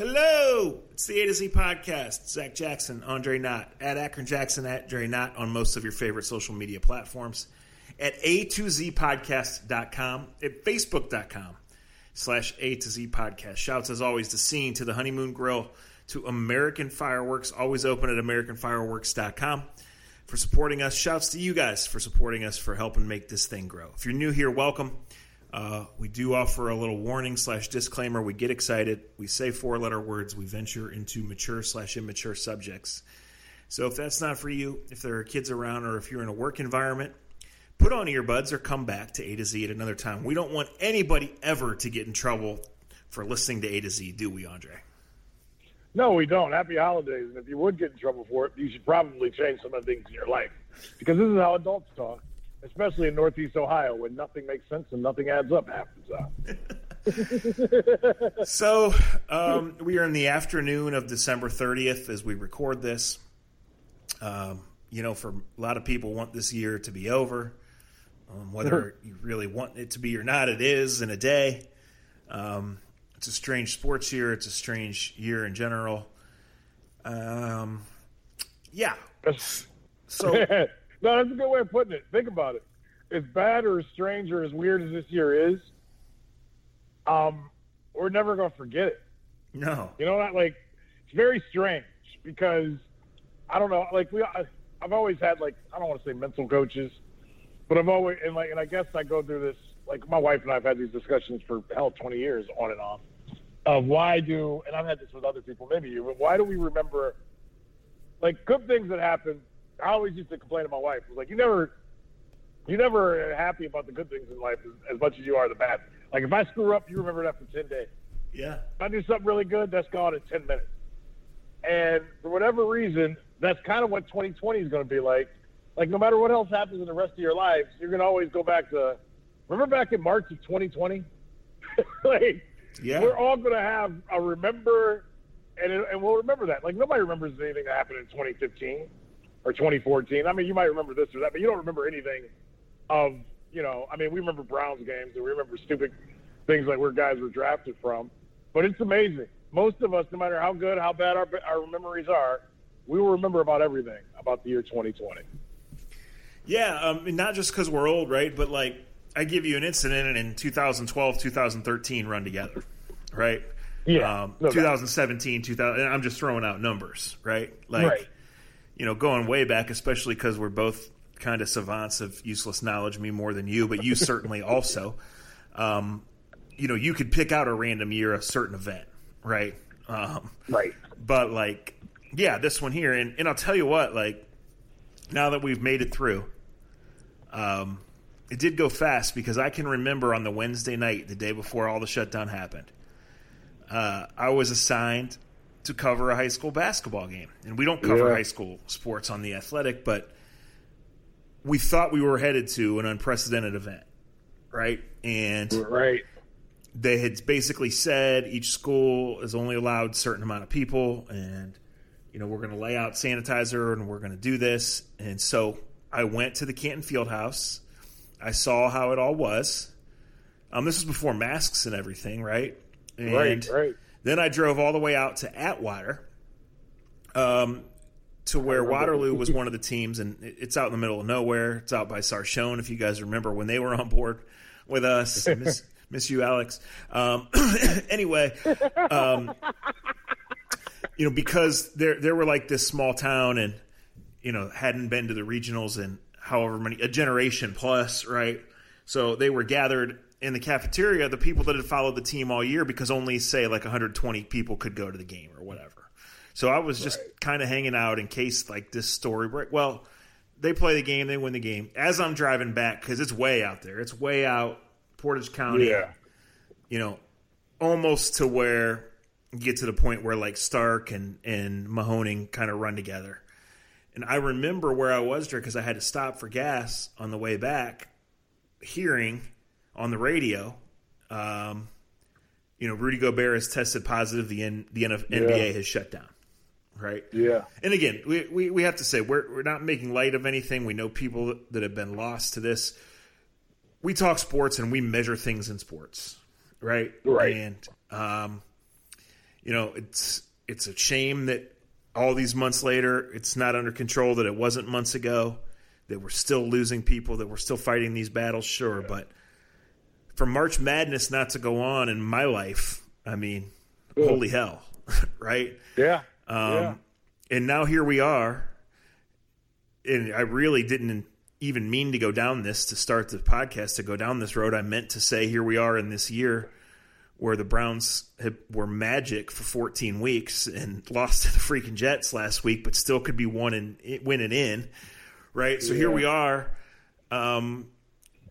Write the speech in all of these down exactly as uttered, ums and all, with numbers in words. Hello, it's the A to Z podcast. Zach Jackson, Andre Knott, at Akron Jackson, at Dre Knott on most of your favorite social media platforms, at A to Z podcast dot com, at Facebook dot com slash A to Z podcast. Shouts as always to Scene, to the Honeymoon Grill, to American Fireworks, always open at American Fireworks dot com for supporting us. Shouts to you guys for supporting us, for helping make this thing grow. If you're new here, welcome. Uh, we do offer a little warning slash disclaimer. We get excited. We say four-letter words. We venture into mature slash immature subjects. So if that's not for you, if there are kids around or if you're in a work environment, put on earbuds or come back to A to Z at another time. We don't want anybody ever to get in trouble for listening to A to Z, do we, Andre? No, we don't. Happy holidays. And if you would get in trouble for it, you should probably change some of the things in your life, because this is how adults talk. Especially in Northeast Ohio, when nothing makes sense and nothing adds up half the time. So um, we are in the afternoon of December thirtieth as we record this. Um, you know, for a lot of people want this year to be over. Um, whether you really want it to be or not, it is in a day. Um, it's a strange sports year. It's a strange year in general. Um, yeah. So... No, that's a good way of putting it. Think about it. As bad or as strange or as weird as this year is, um, we're never going to forget it. No. You know what? Like, it's very strange because, I don't know, like, we. I've always had, like, I don't want to say mental coaches, but I've always, and, like, and I guess I go through this, like, my wife and I have had these discussions for, hell, twenty years on and off, of why do, and I've had this with other people, maybe you, but why do we remember, like, good things that happen? I always used to complain to my wife. I was like, you never, you never are happy about the good things in life as, as much as you are the bad. Like, if I screw up, you remember that for ten days. Yeah. If I do something really good, that's gone in ten minutes. And for whatever reason, that's kind of what twenty twenty is going to be like. Like, no matter what else happens in the rest of your lives, you're going to always go back to, remember back in March of twenty twenty? Like, yeah. We're all going to have a remember, and, it, and we'll remember that. Like, nobody remembers anything that happened in twenty fifteen. Or twenty fourteen. I mean, you might remember this or that, but you don't remember anything of, you know, I mean, we remember Browns games and we remember stupid things like where guys were drafted from. But it's amazing. Most of us, no matter how good, how bad our our memories are, we will remember about everything about the year twenty twenty. Yeah, um, and not just because we're old, right? But, like, I give you an incident, and in two thousand twelve, two thousand thirteen run together, right? Yeah. Um, no twenty seventeen, two thousand, I'm just throwing out numbers, right? Like, right. You know, going way back, especially because we're both kind of savants of useless knowledge, me more than you, but you certainly also, um, you know, you could pick out a random year, a certain event, right? Um, right. But, like, yeah, this one here. And, and I'll tell you what, like, now that we've made it through, um, it did go fast, because I can remember on the Wednesday night, the day before all the shutdown happened, uh, I was assigned – to cover a high school basketball game. And we don't cover yeah. high school sports on The Athletic, but we thought we were headed to an unprecedented event, right? And right. They had basically said each school is only allowed a certain amount of people, and, you know, we're going to lay out sanitizer and we're going to do this. And so I went to the Canton Fieldhouse. I saw how it all was. Um, this was before masks and everything, right? And right, right. Then I drove all the way out to Atwater, um, to where Waterloo was one of the teams, and it's out in the middle of nowhere. It's out by Sarshone, if you guys remember when they were on board with us. Miss, miss you, Alex. Um, anyway, um, you know, because there there were like this small town, and, you know, hadn't been to the regionals in however many a generation plus, right? So they were gathered in the cafeteria, the people that had followed the team all year, because only, say, like one hundred twenty people could go to the game or whatever. So I was just right. kind of hanging out in case, like, this story break. Well, they play the game, they win the game. As I'm driving back, because it's way out there, it's way out Portage County, yeah. you know, almost to where you get to the point where, like, Stark and, and Mahoning kind of run together. And I remember where I was there, because I had to stop for gas on the way back, hearing – on the radio, um, you know, Rudy Gobert has tested positive. The N- the N- yeah. N B A has shut down, right? Yeah. And again, we, we, we have to say we're we're not making light of anything. We know people that have been lost to this. We talk sports and we measure things in sports, right? Right. And um, you know, it's it's a shame that all these months later, it's not under control, that it wasn't months ago, that we're still losing people, that we're still fighting these battles, sure. Yeah. But for March Madness not to go on in my life, I mean, cool. Holy hell, right? Yeah. Um, yeah. And now here we are, and I really didn't even mean to go down this to start the podcast, to go down this road. I meant to say here we are in this year where the Browns have, were magic for fourteen weeks and lost to the freaking Jets last week, but still could be one and winning in, right? So yeah. Here we are. Um,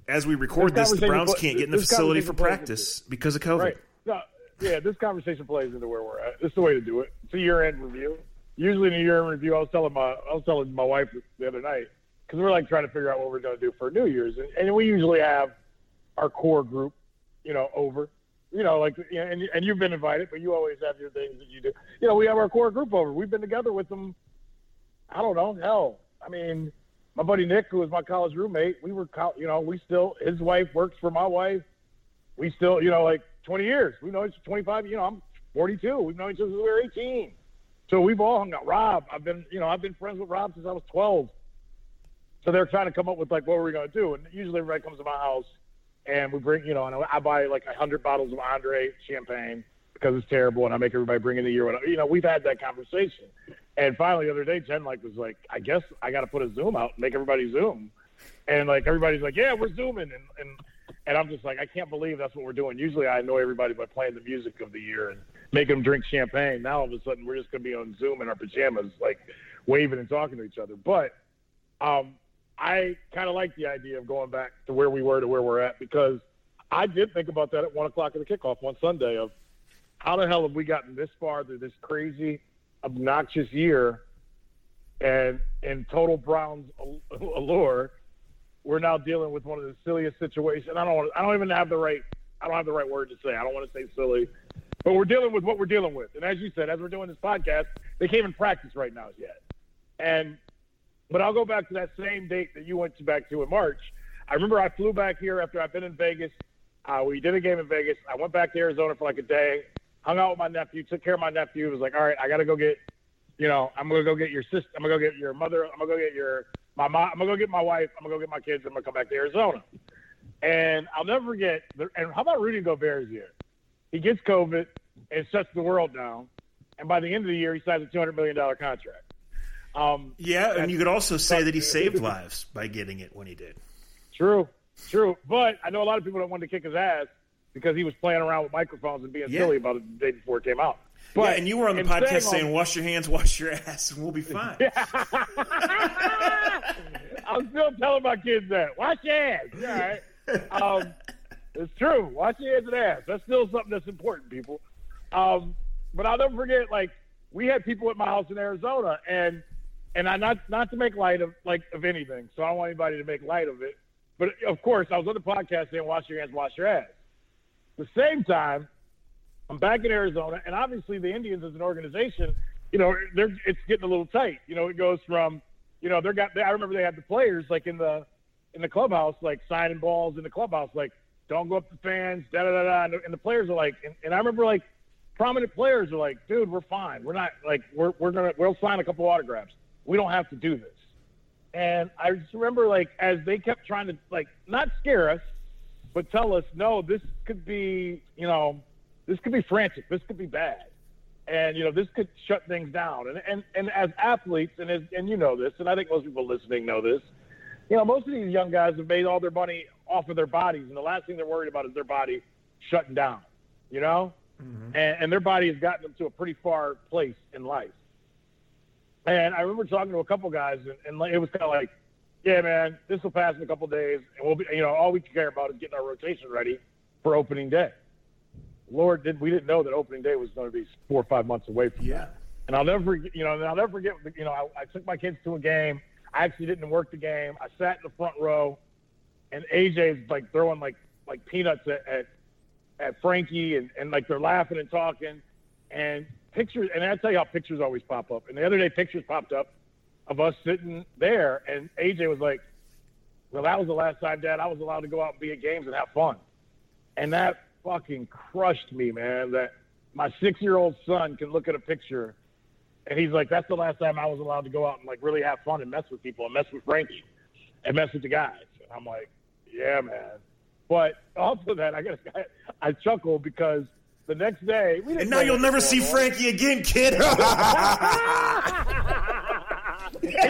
as we record this, this the Browns can't get in the facility for practice because of COVID. Right. No, yeah, this conversation plays into where we're at. This is the way to do it. It's a year-end review. Usually in a year-end review, I was telling my I was telling my wife the other night, because we're like trying to figure out what we're going to do for New Year's, and, and we usually have our core group, you know, over, you know, like, and and you've been invited, but you always have your things that you do. You know, we have our core group over. We've been together with them. I don't know, hell, I mean, my buddy Nick, who was my college roommate, we were, you know, we still his wife works for my wife. We still, you know, like twenty years. We know it's twenty-five. You know, I'm forty-two. We've known each other since we were eighteen. So we've all hung out. Rob, I've been, you know, I've been friends with Rob since I was twelve. So they're trying to come up with, like, what are we going to do? And usually everybody comes to my house, and we bring, you know, and I buy, like, one hundred bottles of Andre champagne because it's terrible, and I make everybody bring in the year. Whatever. You know, we've had that conversation. And finally the other day, Jen, like, was like, I guess I got to put a Zoom out and make everybody Zoom. And, like, everybody's like, yeah, we're Zooming. And, and and I'm just like, I can't believe that's what we're doing. Usually I annoy everybody by playing the music of the year and making them drink champagne. Now all of a sudden we're just going to be on Zoom in our pajamas, like, waving and talking to each other. But um, I kind of like the idea of going back to where we were to where we're at, because I did think about that at one o'clock of the kickoff one Sunday of how the hell have we gotten this far through this crazy, obnoxious year, and in total Browns allure, we're now dealing with one of the silliest situations. I don't want to, I don't even have the right I don't have the right word to say. I don't want to say silly, but we're dealing with what we're dealing with. And as you said, as we're doing this podcast, they can't even practice right now yet. And but I'll go back to that same date that you went to back to in March. I remember I flew back here after I've been in Vegas. Uh, we did a game in Vegas. I went back to Arizona for like a day, hung out with my nephew, took care of my nephew. It was like, all right, I got to go get, you know, I'm going to go get your sister. I'm going to go get your mother. I'm going to go get your, my mom. I'm going to go get my wife. I'm going to go get my kids. I'm going to come back to Arizona. And I'll never forget. The, and how about Rudy Gobert's year? He gets COVID and shuts the world down. And by the end of the year, he signs a two hundred million dollars contract. Um, yeah, and you could also say that he saved lives by getting it when he did. True, true. But I know a lot of people don't want to kick his ass because he was playing around with microphones and being yeah. silly about it the day before it came out. But, yeah, and you were on the podcast saying, saying, wash your hands, wash your ass, and we'll be fine. I'm still telling my kids that. Wash your hands. All right. Um, it's true. Wash your hands and ass. That's still something that's important, people. Um, but I'll never forget, like, we had people at my house in Arizona, and And I not not to make light of like of anything, so I don't want anybody to make light of it. But of course, I was on the podcast saying, "Wash your hands, wash your ass." The same time, I'm back in Arizona, and obviously the Indians as an organization, you know, they're it's getting a little tight. You know, it goes from, you know, they're got. They, I remember they had the players like in the in the clubhouse, like signing balls in the clubhouse, like don't go up to fans, da da da da. And the, and the players are like, and, and I remember like prominent players are like, "Dude, we're fine. We're not like we're we're gonna we'll sign a couple autographs. We don't have to do this." And I just remember, like, as they kept trying to, like, not scare us, but tell us, no, this could be, you know, this could be frantic. This could be bad. And, you know, this could shut things down. And and, and as athletes, and as, and you know this, and I think most people listening know this, you know, most of these young guys have made all their money off of their bodies, and the last thing they're worried about is their body shutting down, you know? Mm-hmm. And, and their body has gotten them to a pretty far place in life. And I remember talking to a couple guys, and, and it was kind of like, yeah, man, this will pass in a couple of days, and we'll be, you know, all we care about is getting our rotation ready for opening day. Lord, did we didn't know that opening day was going to be four or five months away from yeah. that. And I'll never, you know, and I'll never forget, you know, I, I took my kids to a game. I actually didn't work the game. I sat in the front row, and A J's like throwing like like peanuts at at, at Frankie, and, and like they're laughing and talking, and pictures, and I tell you how pictures always pop up. And the other day, pictures popped up of us sitting there, and A J was like, "Well, that was the last time, Dad, I was allowed to go out and be at games and have fun." And that fucking crushed me, man. That my six-year-old son can look at a picture, and he's like, that's the last time I was allowed to go out and, like, really have fun and mess with people and mess with Frankie and mess with the guys. And I'm like, yeah, man. But also that, I, gotta, I, I chuckle because the next day. We and now you'll never see on. Frankie again, kid. You can't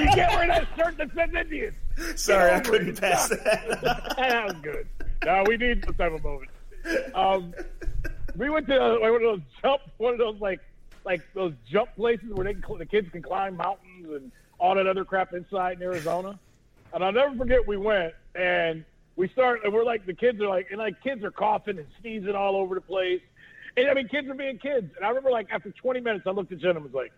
wear that shirt that says Indians. Sorry, I couldn't it. pass that. That was good. No, we need this type of moment. Um, we went to uh, one of those jump, one of those like, like those jump places where they can, the kids can climb mountains and all that other crap inside in Arizona. And I'll never forget we went and we start and we're like the kids are like and like kids are coughing and sneezing all over the place. And I mean kids are being kids. And I remember like after twenty minutes I looked at Jen and was like,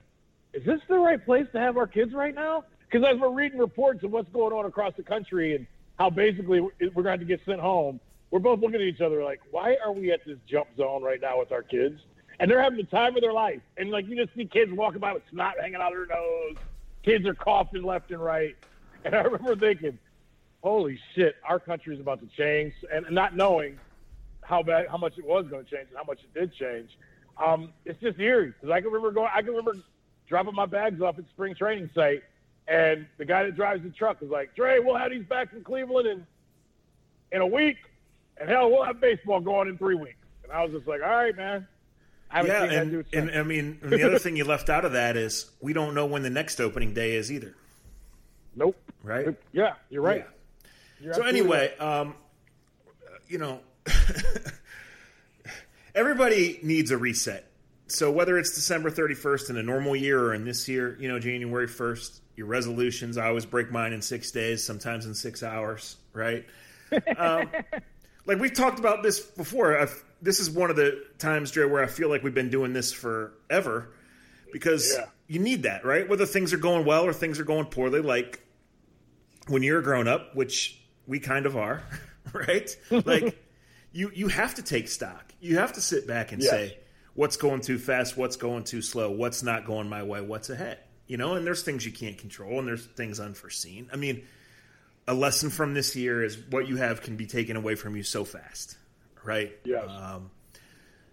is this the right place to have our kids right now? Because as we're reading reports of what's going on across the country and how basically we're going to have to get sent home, we're both looking at each other like, why are we at this jump zone right now with our kids? And they're having the time of their life. And, like, you just see kids walking by with snot hanging out of their nose. Kids are coughing left and right. And I remember thinking, holy shit, our country's about to change. And not knowing how bad, how much it was going to change and how much it did change. Um, it's just eerie because I can remember going, I can remember dropping my bags off at spring training site. And the guy that drives the truck was like, Dre, we'll have these back in Cleveland in, in a week. And, hell, we'll have baseball going in three weeks. And I was just like, all right, man. I yeah, and, do and I mean, and the other thing you left out of that is we don't know when the next opening day is either. Nope. Right? Yeah, you're right. Yeah. You're so, anyway, right. Um, you know, everybody needs a reset. So whether it's December thirty-first in a normal year or in this year, you know, January first, your resolutions, I always break mine in six days, sometimes in six hours, right? Um, like we've talked about this before. I've, this is one of the times, Dre, where I feel like we've been doing this forever because yeah. you need that, right? Whether things are going well or things are going poorly, like when you're a grown-up, which we kind of are, right? Like you, you have to take stock. You have to sit back and yeah. say, what's going too fast, what's going too slow, what's not going my way, what's ahead, you know? And there's things you can't control and there's things unforeseen. I mean, a lesson from this year is what you have can be taken away from you so fast, right? Yeah. Um,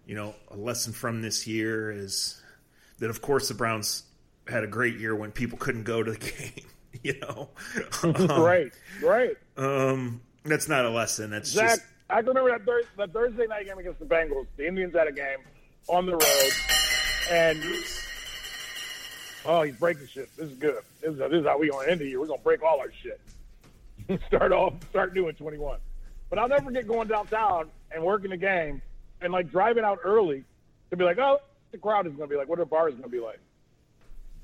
you know, a lesson from this year is that, of course, the Browns had a great year when people couldn't go to the game, you know? um, right, right. Um, that's not a lesson. That's Zach, just – I remember that, thir- that Thursday night game against the Bengals. The Indians had a game on the road, and – oh, he's breaking shit. This is good. This is, this is how we're going to end the year. We're going to break all our shit. Start off, start new at twenty-one. But I'll never forget going downtown and working the game and, like, driving out early to be like, oh, the crowd is going to be like, what are the bars going to be like?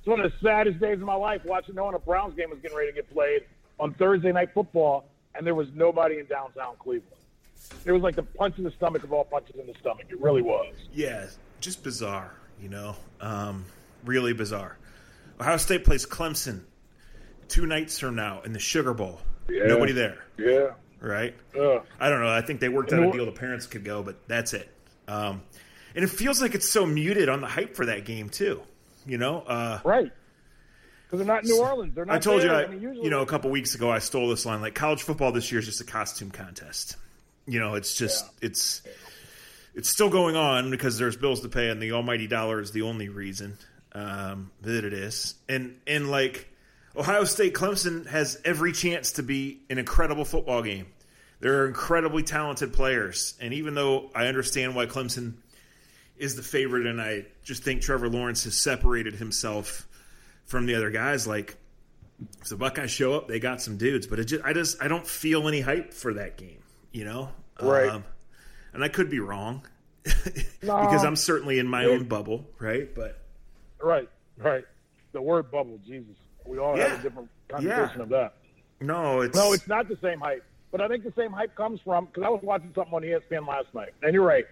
It's one of the saddest days of my life watching knowing a Browns game was getting ready to get played on Thursday Night Football, and there was nobody in downtown Cleveland. It was like the punch in the stomach of all punches in the stomach. It really was. Yeah, just bizarre, you know, um, really bizarre. Ohio State plays Clemson two nights from now in the Sugar Bowl. Yeah. Nobody there. Yeah. Right? Uh, I don't know. I think they worked out a deal the parents could go, but that's it. Um, and it feels like it's so muted on the hype for that game, too. You know? Uh, right. Because they're not in New Orleans. They're not I told there. you, I, I mean, usually, you know, a couple weeks ago I stole this line. Like, college football this year is just a costume contest. You know, it's just yeah. – it's it's still going on because there's bills to pay, and the almighty dollar is the only reason um, that it is. And And, like – Ohio State Clemson has every chance to be an incredible football game. There are incredibly talented players. And even though I understand why Clemson is the favorite and I just think Trevor Lawrence has separated himself from the other guys, like if the Buckeyes show up, they got some dudes. But it just, I just I don't feel any hype for that game, you know? Right. Um, and I could be wrong no. because I'm certainly in my yeah. own bubble, right? But Right, right. The word bubble, Jesus. We all yeah. have a different connotation yeah. of that. No, it's no, it's not the same hype. But I think the same hype comes from because I was watching something on E S P N last night, and you're right.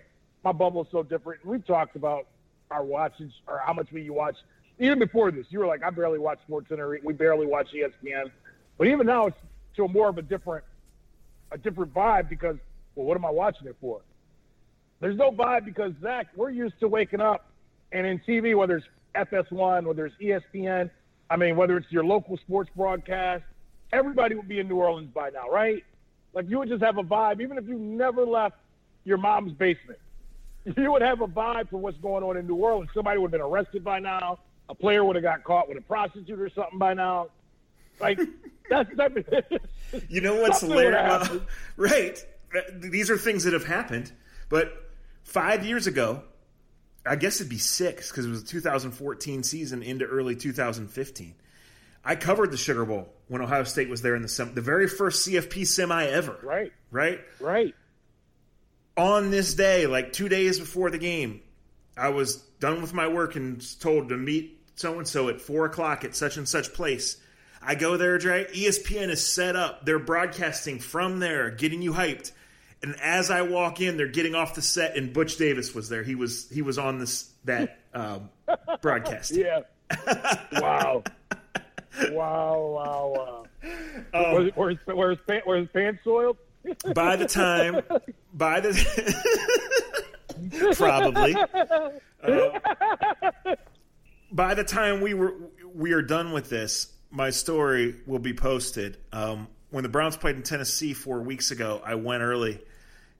My bubble is so different. We've talked about our watches or how much we watch. Even before this, you were like, I barely watch SportsCenter. We barely watch E S P N. But even now, it's to a more of a different, a different vibe because well, what am I watching it for? There's no vibe because Zach, we're used to waking up and in T V, whether it's F S one, whether it's E S P N. I mean, whether it's your local sports broadcast, everybody would be in New Orleans by now, right? Like, you would just have a vibe, even if you never left your mom's basement. you would have a vibe for what's going on in New Orleans. Somebody would have been arrested by now. A player would have got caught with a prostitute or something by now. Like, that's that. You know what's hilarious? Well, right. These are things that have happened. But five years ago, I guess it'd be six because it was the two thousand fourteen season into early two thousand fifteen. I covered the Sugar Bowl when Ohio State was there in the sem- the very first C F P semi ever. Right. Right? Right. On this day, like two days before the game, I was done with my work and told to meet so-and-so at four o'clock at such-and-such place. I go there, Dre. E S P N is set up. They're broadcasting from there, getting you hyped. And as I walk in, they're getting off the set, and Butch Davis was there. He was he was on this that um, broadcast. Yeah. Wow. Wow, wow, wow. Um, were, were, his, were, his pant, were his pants soiled? By the time, by the probably, uh, by the time we were we are done with this, my story will be posted. Um, when the Browns played in Tennessee four weeks ago, I went early,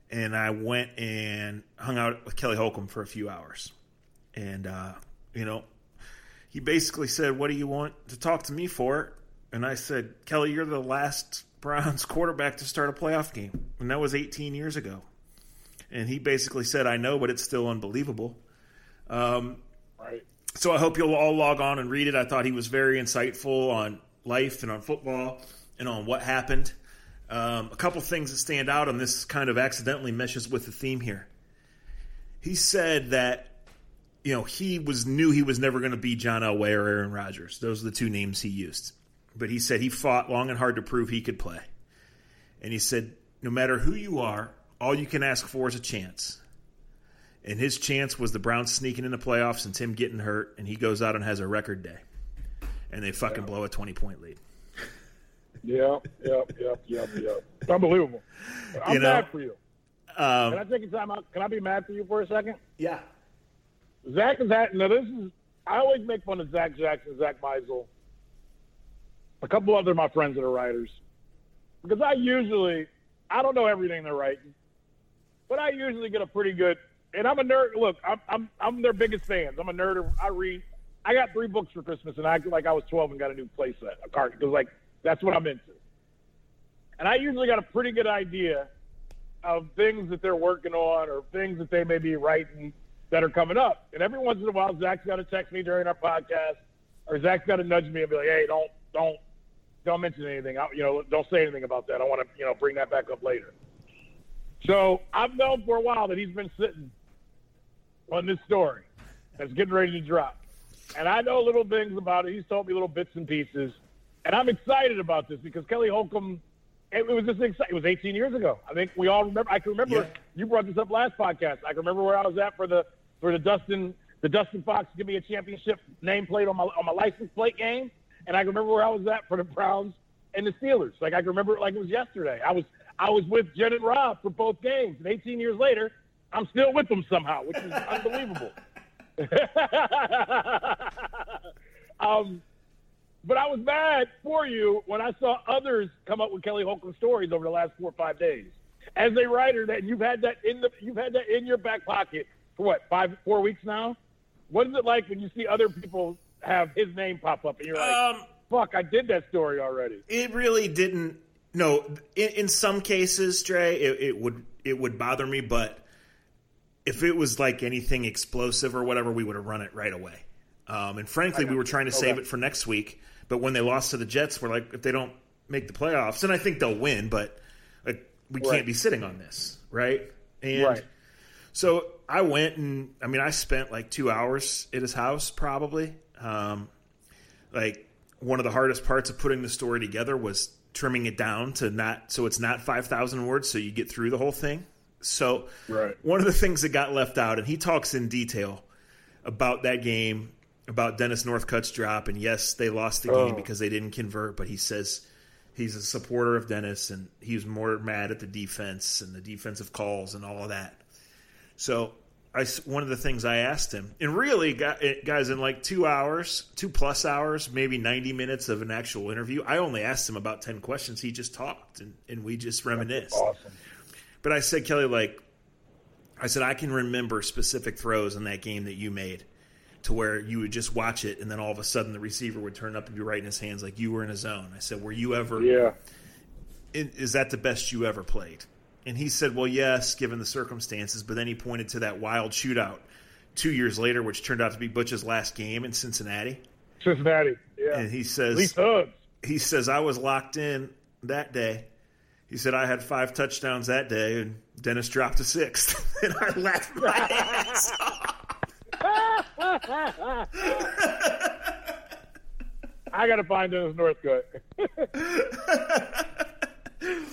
and I went and hung out with Kelly Holcomb for a few hours, and uh, you know, he basically said, "What do you want to talk to me for?" And I said, "Kelly, you're the last Browns quarterback to start a playoff game," and that was eighteen years ago. And he basically said, "I know, but it's still unbelievable." Um, right. So I hope you'll all log on and read it. I thought he was very insightful on life and on football and on what happened. Um, a couple things that stand out, and this kind of accidentally meshes with the theme here. He said that, you know, he was knew he was never going to be John Elway or Aaron Rodgers. Those are the two names he used. But he said he fought long and hard to prove he could play. And he said, no matter who you are, all you can ask for is a chance. And his chance was the Browns sneaking in the playoffs and Tim getting hurt, and he goes out and has a record day. And they fucking yeah. blow a twenty-point lead. Yep, yep, yep, yep, yep. It's unbelievable. I'm you know, mad for you. Um, can I take a time out? Can I be mad for you for a second? Yeah. Zach, Zach, now this is – I always make fun of Zach Jackson, Zach Meisel, a couple other of my friends that are writers, because I usually, I don't know everything they're writing, but I usually get a pretty good, and I'm a nerd. Look, I'm, I'm, I'm their biggest fans. I'm a nerd. I read, I got three books for Christmas and I acted like I was twelve and got a new play set, a cart, because like, that's what I'm into. And I usually got a pretty good idea of things that they're working on or things that they may be writing that are coming up. And every once in a while, Zach's got to text me during our podcast, or Zach's got to nudge me and be like, hey, don't, don't, Don't mention anything. I, you know, don't say anything about that. I want to, you know, bring that back up later. So I've known for a while that he's been sitting on this story that's getting ready to drop. And I know little things about it. He's told me little bits and pieces. And I'm excited about this because Kelly Holcomb, it, it was just exciting. It was eighteen years ago. I think we all remember. I can remember yeah. you brought this up last podcast. I can remember where I was at for the for the Dustin the Dustin Fox give me a championship nameplate on my on my license plate game. And I remember where I was at for the Browns and the Steelers. Like, I can remember it like it was yesterday. I was I was with Jen and Rob for both games. And eighteen years later, I'm still with them somehow, which is unbelievable. um, but I was mad for you when I saw others come up with Kelly Holcomb stories over the last four or five days. As a writer, that you've had that in the you've had that in your back pocket for what, five, four weeks now? What is it like when you see other people have his name pop up and you're like, um, fuck, I did that story already? It really didn't. No, in, in some cases, Dre, it, it would it would bother me, but if it was like anything explosive or whatever, we would have run it right away. Um, and frankly, we were trying to okay. save it for next week, but when they lost to the Jets, we're like, if they don't make the playoffs, and I think they'll win, but like, we right. can't be sitting on this, right? And right. so I went and, I mean, I spent like two hours at his house probably. Um, like one of the hardest parts of putting the story together was trimming it down to not, so it's not five thousand words. So you get through the whole thing. So right. one of the things that got left out, and he talks in detail about that game, about Dennis Northcutt's drop. And yes, they lost the oh. game because they didn't convert, but he says he's a supporter of Dennis and he was more mad at the defense and the defensive calls and all of that. So I, one of the things I asked him, and really, guys, in like two hours, two plus hours, maybe ninety minutes of an actual interview, I only asked him about ten questions. He just talked, and, and we just reminisced. Awesome. But I said, Kelly, like, I said, I can remember specific throws in that game that you made to where you would just watch it, and then all of a sudden the receiver would turn up and be right in his hands like you were in a zone. I said, were you ever – yeah. Is that the best you ever played? And he said, well, yes, given the circumstances. But then he pointed to that wild shootout two years later, which turned out to be Butch's last game in Cincinnati. Cincinnati, yeah. And he says, he says, I was locked in that day. He said, I had five touchdowns that day, and Dennis dropped a sixth. And I laughed my ass off. I got to find Dennis Northcutt.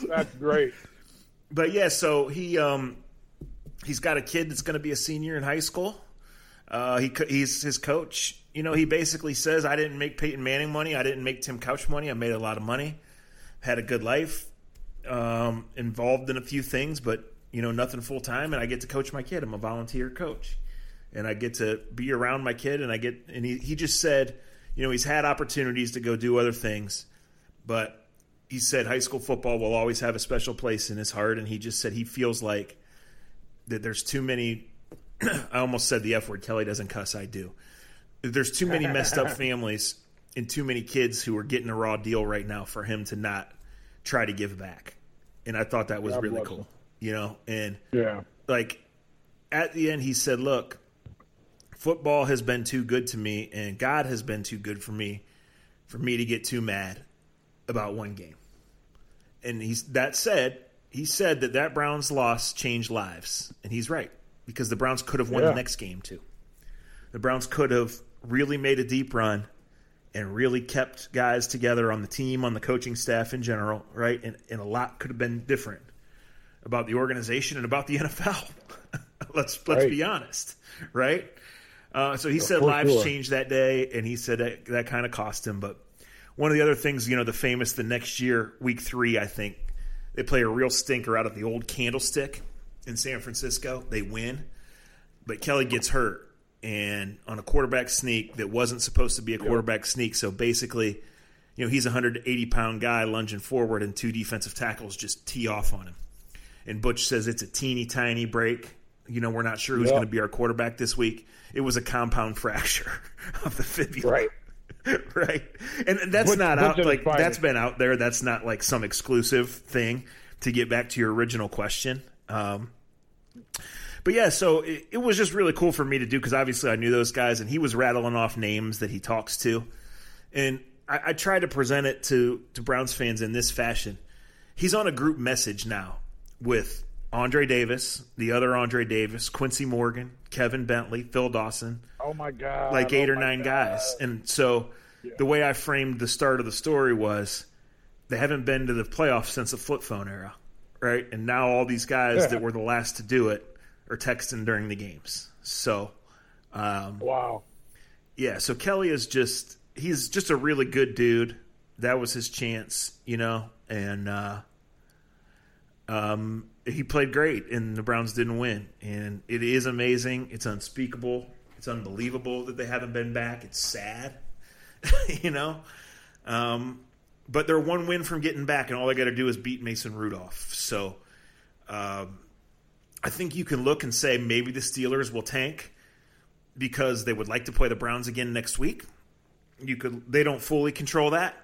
That's great. But, yeah, so he, um, he's got a kid that's going to be a senior in high school. Uh, he he's his coach. You know, he basically says, I didn't make Peyton Manning money. I didn't make Tim Couch money. I made a lot of money, had a good life, um, involved in a few things, but, you know, nothing full-time, and I get to coach my kid. I'm a volunteer coach, and I get to be around my kid, and I get – and he, he just said, you know, he's had opportunities to go do other things, but – he said high school football will always have a special place in his heart, and he just said he feels like that there's too many – I almost said the F word. Kelly doesn't cuss. I do. There's too many messed up families and too many kids who are getting a raw deal right now for him to not try to give back. And I thought that was God really cool, it. you know. And, yeah. like, at the end he said, look, football has been too good to me, and God has been too good for me for me to get too mad about one game. And he's that said, he said that that Browns loss changed lives. And he's right, because the Browns could have won yeah. the next game too. The Browns could have really made a deep run and really kept guys together on the team, on the coaching staff in general, right? And, and a lot could have been different about the organization and about the N F L. let's let's right. be honest, right? Uh, so he of said lives sure. changed that day, and he said that, that kind of cost him, but one of the other things, you know, the famous, the next year, week three, I think, they play a real stinker out at the old Candlestick in San Francisco. They win, but Kelly gets hurt, and on a quarterback sneak that wasn't supposed to be a quarterback sneak. So basically, you know, he's a one hundred eighty pound guy lunging forward, and two defensive tackles just tee off on him. And Butch says it's a teeny tiny break. You know, we're not sure who's yeah. going to be our quarterback this week. It was a compound fracture of the fibula. Right. Right, and that's Butch, not out Butch like that's been out there. That's not like some exclusive thing. To get back to your original question, um, but yeah, so it, it was just really cool for me to do, because obviously I knew those guys, and he was rattling off names that he talks to, and I, I tried to present it to to Browns fans in this fashion. He's on a group message now with Andre Davis, the other Andre Davis, Quincy Morgan, Kevin Bentley, Phil Dawson. Oh, my God. Like eight oh or nine God. guys. And so yeah. the way I framed the start of the story was they haven't been to the playoffs since the flip phone era, right? And now all these guys yeah. that were the last to do it are texting during the games. So, um, wow. Yeah, so Kelly is just – he's just a really good dude. That was his chance, you know, and uh, um. he played great, and the Browns didn't win. And it is amazing. It's unspeakable. It's unbelievable that they haven't been back. It's sad, you know. Um, but they're one win from getting back, and all they got to do is beat Mason Rudolph. So um, I think you can look and say maybe the Steelers will tank because they would like to play the Browns again next week. You could they don't fully control that.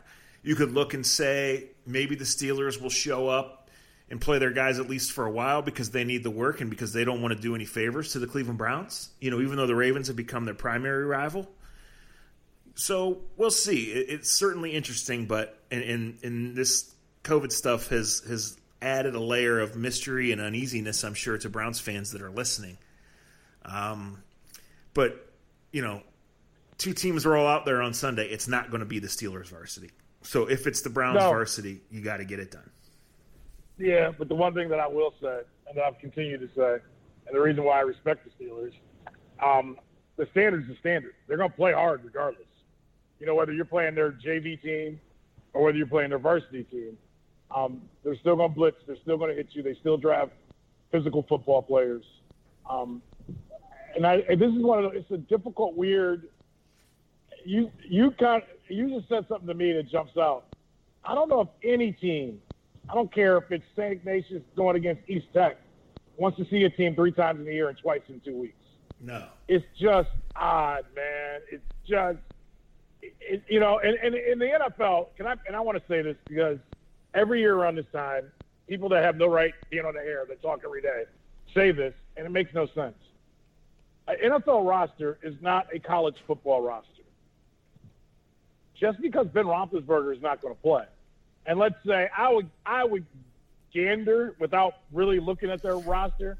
You could look and say maybe the Steelers will show up and play their guys at least for a while because they need the work and because they don't want to do any favors to the Cleveland Browns, you know, even though the Ravens have become their primary rival. So we'll see. It's certainly interesting, but and in, in, in this COVID stuff has, has added a layer of mystery and uneasiness, I'm sure, to Browns fans that are listening. Um, but, you know, two teams roll out there on Sunday. It's not going to be the Steelers varsity. So if it's the Browns no. varsity, you got to get it done. Yeah, but the one thing that I will say, and that I've continued to say, and the reason why I respect the Steelers, um, the standard's the standard. They're going to play hard regardless. You know, whether you're playing their J V team or whether you're playing their varsity team, um, they're still going to blitz. They're still going to hit you. They still draft physical football players. Um, and I, and this is one of the, it's a difficult, weird. You you kind of, you just said something to me that jumps out. I don't know if any team. I don't care if it's Saint Ignatius going against East Tech. wants to see a team three times in a year and twice in two weeks. No. It's just odd, man. It's just, it, you know, and, and in the N F L, can I, and I want to say this because every year around this time, people that have no right being on the air, they talk every day, say this, and it makes no sense. An N F L roster is not a college football roster. Just because Ben Roethlisberger is not going to play, and let's say I would I would gander without really looking at their roster,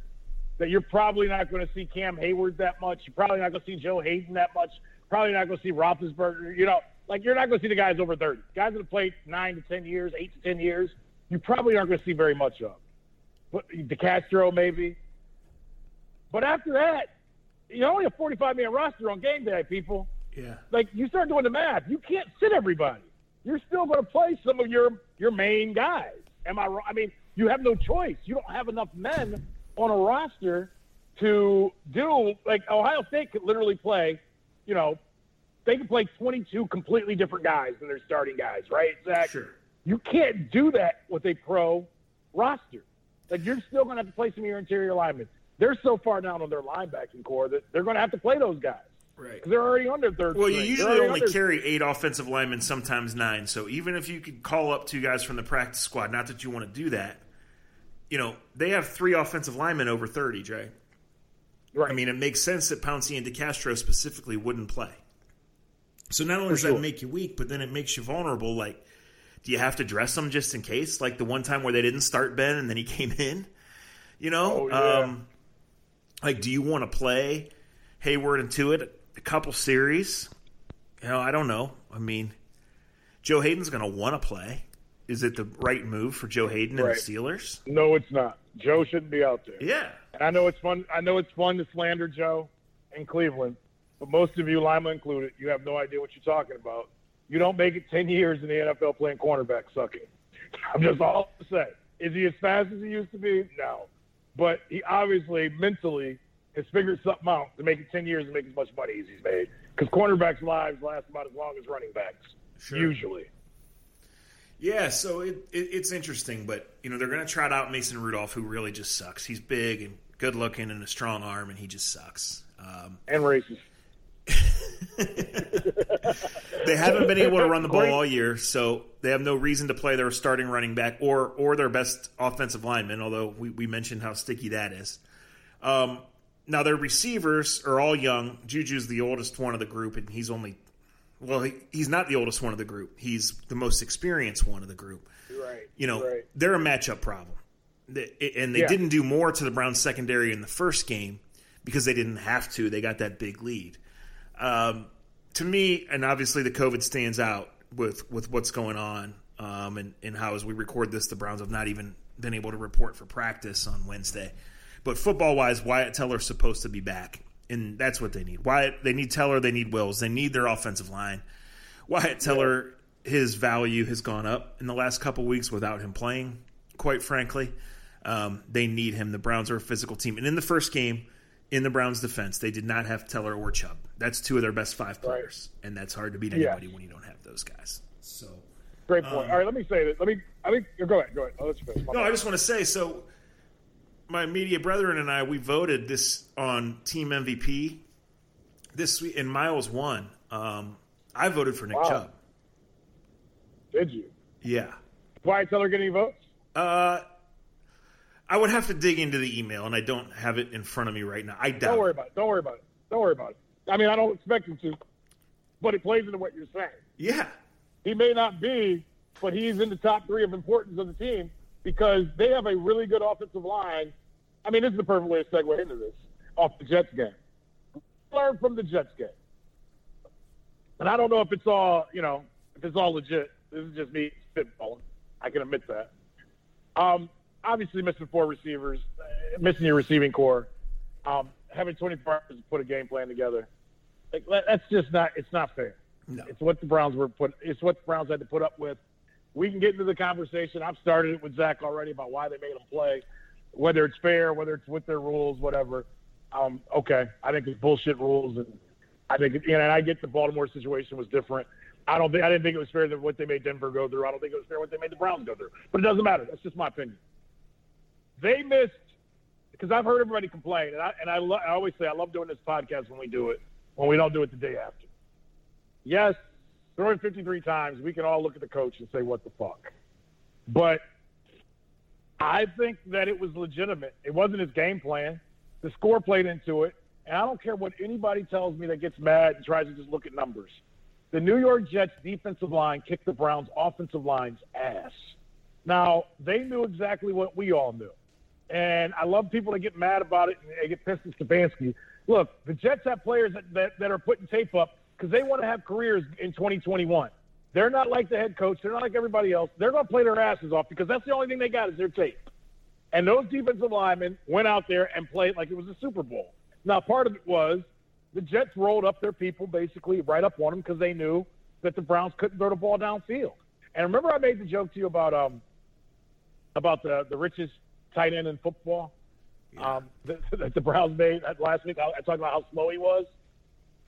that you're probably not going to see Cam Hayward that much. You're probably not going to see Joe Hayden that much. Probably not going to see Roethlisberger. You know, like you're not going to see the guys over thirty. Guys that have played nine to ten years, eight to ten years, you probably aren't going to see very much of. But DeCastro maybe. But after that, you only have forty-five man roster on game day, people. Yeah. Like, you start doing the math. You can't sit everybody. You're still going to play some of your, your main guys. Am I wrong? I mean, you have no choice. You don't have enough men on a roster to do – like, Ohio State could literally play, you know, they could play twenty-two completely different guys than their starting guys, right, Zach? Sure. You can't do that with a pro roster. Like, you're still going to have to play some of your interior linemen. They're so far down on their linebacking core that they're going to have to play those guys. Right. Because they're already under third. Well, you usually only carry eight offensive linemen, sometimes nine. So even if you could call up two guys from the practice squad, not that you want to do that, you know, they have three offensive linemen over thirty, Jay. Right. I mean, it makes sense that Pouncey and DeCastro specifically wouldn't play. So not only does that make you weak, but then it makes you vulnerable. Like, do you have to dress them just in case? Like the one time where they didn't start Ben and then he came in? You know? Oh, yeah. um, like, do you want to play Hayward and Tuitt a couple series? You know, I don't know. I mean, Joe Hayden's going to want to play. Is it the right move for Joe Hayden and right. the Steelers? No, it's not. Joe shouldn't be out there. Yeah. And I know it's fun. I know it's fun to slander Joe in Cleveland, but most of you, Lima included, you have no idea what you're talking about. You don't make it ten years in the N F L playing cornerback sucking. I'm just all to say. Is he as fast as he used to be? No. But he obviously mentally has figured something out to make it ten years and make as much money as he's made. Because cornerbacks' lives last about as long as running backs, sure. usually. Yeah, so it, it it's interesting, but you know they're going to trot out Mason Rudolph, who really just sucks. He's big and good looking and a strong arm, and he just sucks. Um, and racist. They haven't been able to run the ball all year, so they have no reason to play their starting running back or or their best offensive lineman. Although we we mentioned how sticky that is. Um, Now, their receivers are all young. Juju's the oldest one of the group, and he's only – well, he, he's not the oldest one of the group. He's the most experienced one of the group. Right. You know, right. they're a matchup problem. They, and they yeah. didn't do more to the Browns secondary in the first game because they didn't have to. They got that big lead. Um, to me, and obviously the COVID stands out with, with what's going on um, and, and how as we record this, the Browns have not even been able to report for practice on Wednesday. But football-wise, Wyatt Teller's supposed to be back, and that's what they need. Wyatt, they need Teller, they need Wills, they need their offensive line. Wyatt Teller, his value has gone up in the last couple weeks without him playing, quite frankly. Um, they need him. The Browns are a physical team. And in the first game, in the Browns' defense, they did not have Teller or Chubb. That's two of their best five players, right. and that's hard to beat anybody yeah. when you don't have those guys. So, great point. Um, All right, let me say this. Let me I mean, go ahead. Go ahead. I'll let you finish. No, I just want to say, so – my media brethren and I, we voted this on team M V P this week, and Miles won. Um, I voted for Nick wow. Chubb. Did you? Yeah. Wyatt Teller get any votes? Uh, I would have to dig into the email, and I don't have it in front of me right now. I doubt. Don't worry about it. Don't worry about it. Don't worry about it. I mean, I don't expect him to, but it plays into what you're saying. Yeah. He may not be, but he's in the top three of importance of the team. Because they have a really good offensive line. I mean, this is the perfect way to segue into this off the Jets game. Learn from the Jets game. And I don't know if it's all, you know, if it's all legit. This is just me spitballing. I can admit that. Um, obviously, missing four receivers, missing your receiving core, um, having twenty-four hours to put a game plan together. Like, that's just not. It's not fair. No. It's what the Browns were put. It's what the Browns had to put up with. We can get into the conversation. I've started it with Zach already about why they made him play, whether it's fair, whether it's with their rules, whatever. Um, okay, I think it's bullshit rules, and I think you know, and I get the Baltimore situation was different. I don't think I didn't think it was fair that what they made Denver go through. I don't think it was fair what they made the Browns go through. But it doesn't matter. That's just my opinion. They missed because I've heard everybody complain, and I and I, lo- I always say I love doing this podcast when we do it, when we don't do it the day after. Yes, throwing fifty-three times, we can all look at the coach and say, what the fuck? But I think that it was legitimate. It wasn't his game plan. The score played into it, and I don't care what anybody tells me that gets mad and tries to just look at numbers. The New York Jets defensive line kicked the Browns offensive line's ass. Now, they knew exactly what we all knew. And I love people that get mad about it and they get pissed at Stefanski. Look, the Jets have players that, that, that are putting tape up because they want to have careers in twenty twenty-one. They're not like the head coach. They're not like everybody else. They're going to play their asses off because that's the only thing they got is their tape. And those defensive linemen went out there and played like it was a Super Bowl. Now, part of it was the Jets rolled up their people basically right up on them because they knew that the Browns couldn't throw the ball downfield. And remember I made the joke to you about um about the, the richest tight end in football yeah. um, that, that the Browns made last week. I, I talked about how slow he was.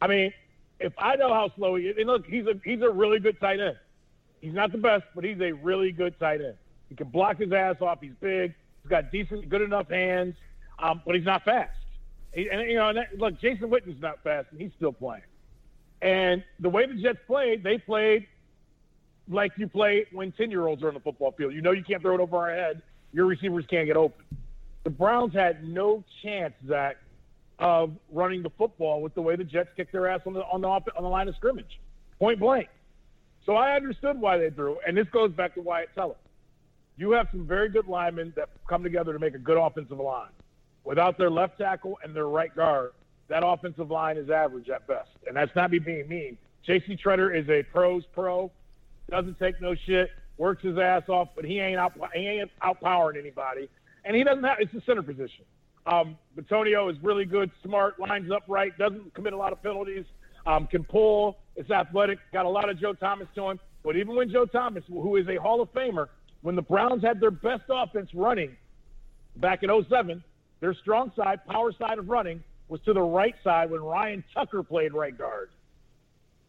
I mean, if I know how slow he is, and look, he's a, he's a really good tight end. He's not the best, but he's a really good tight end. He can block his ass off. He's big. He's got decent, good enough hands, um, but he's not fast. He, and, you know, and that, look, Jason Witten's not fast, and he's still playing. And the way the Jets played, they played like you play when ten-year-olds are on the football field. You know you can't throw it over our head. Your receivers can't get open. The Browns had no chance, Zach, of running the football with the way the Jets kicked their ass on the on the, on the line of scrimmage, point blank. So I understood why they threw, and this goes back to Wyatt Teller. You have some very good linemen that come together to make a good offensive line. Without their left tackle and their right guard, that offensive line is average at best, and that's not me being mean. J C. Treader is a pro's pro, doesn't take no shit. Works his ass off, but he ain't out, he ain't outpowering anybody. And he doesn't have – it's the center position. Um, Batonio is really good, smart, lines up right, doesn't commit a lot of penalties, um, can pull, is athletic, got a lot of Joe Thomas to him. But even when Joe Thomas, who is a Hall of Famer, when the Browns had their best offense running back in oh seven, their strong side, power side of running, was to the right side when Ryan Tucker played right guard.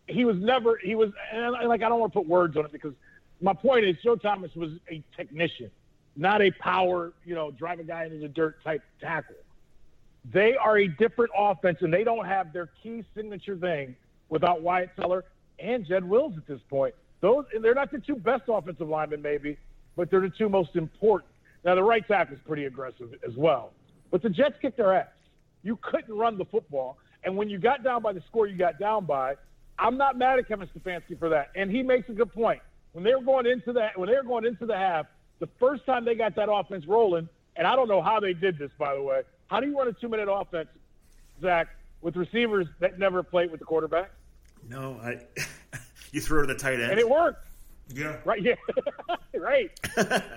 He was never – he was – and like I don't want to put words on it because – my point is, Joe Thomas was a technician, not a power, you know, drive a guy into the dirt type tackle. They are a different offense, and they don't have their key signature thing without Wyatt Teller and Jed Wills at this point. Those, and they're not the two best offensive linemen, maybe, but they're the two most important. Now, the right tackle is pretty aggressive as well. But the Jets kicked their ass. You couldn't run the football, and when you got down by the score you got down by, I'm not mad at Kevin Stefanski for that, and he makes a good point. When they were going into that, when they were going into the half, the first time they got that offense rolling, and I don't know how they did this, by the way. How do you run a two-minute offense, Zach, with receivers that never played with the quarterback? No, I. You threw it to the tight end, and it worked. Yeah, right. Yeah, right.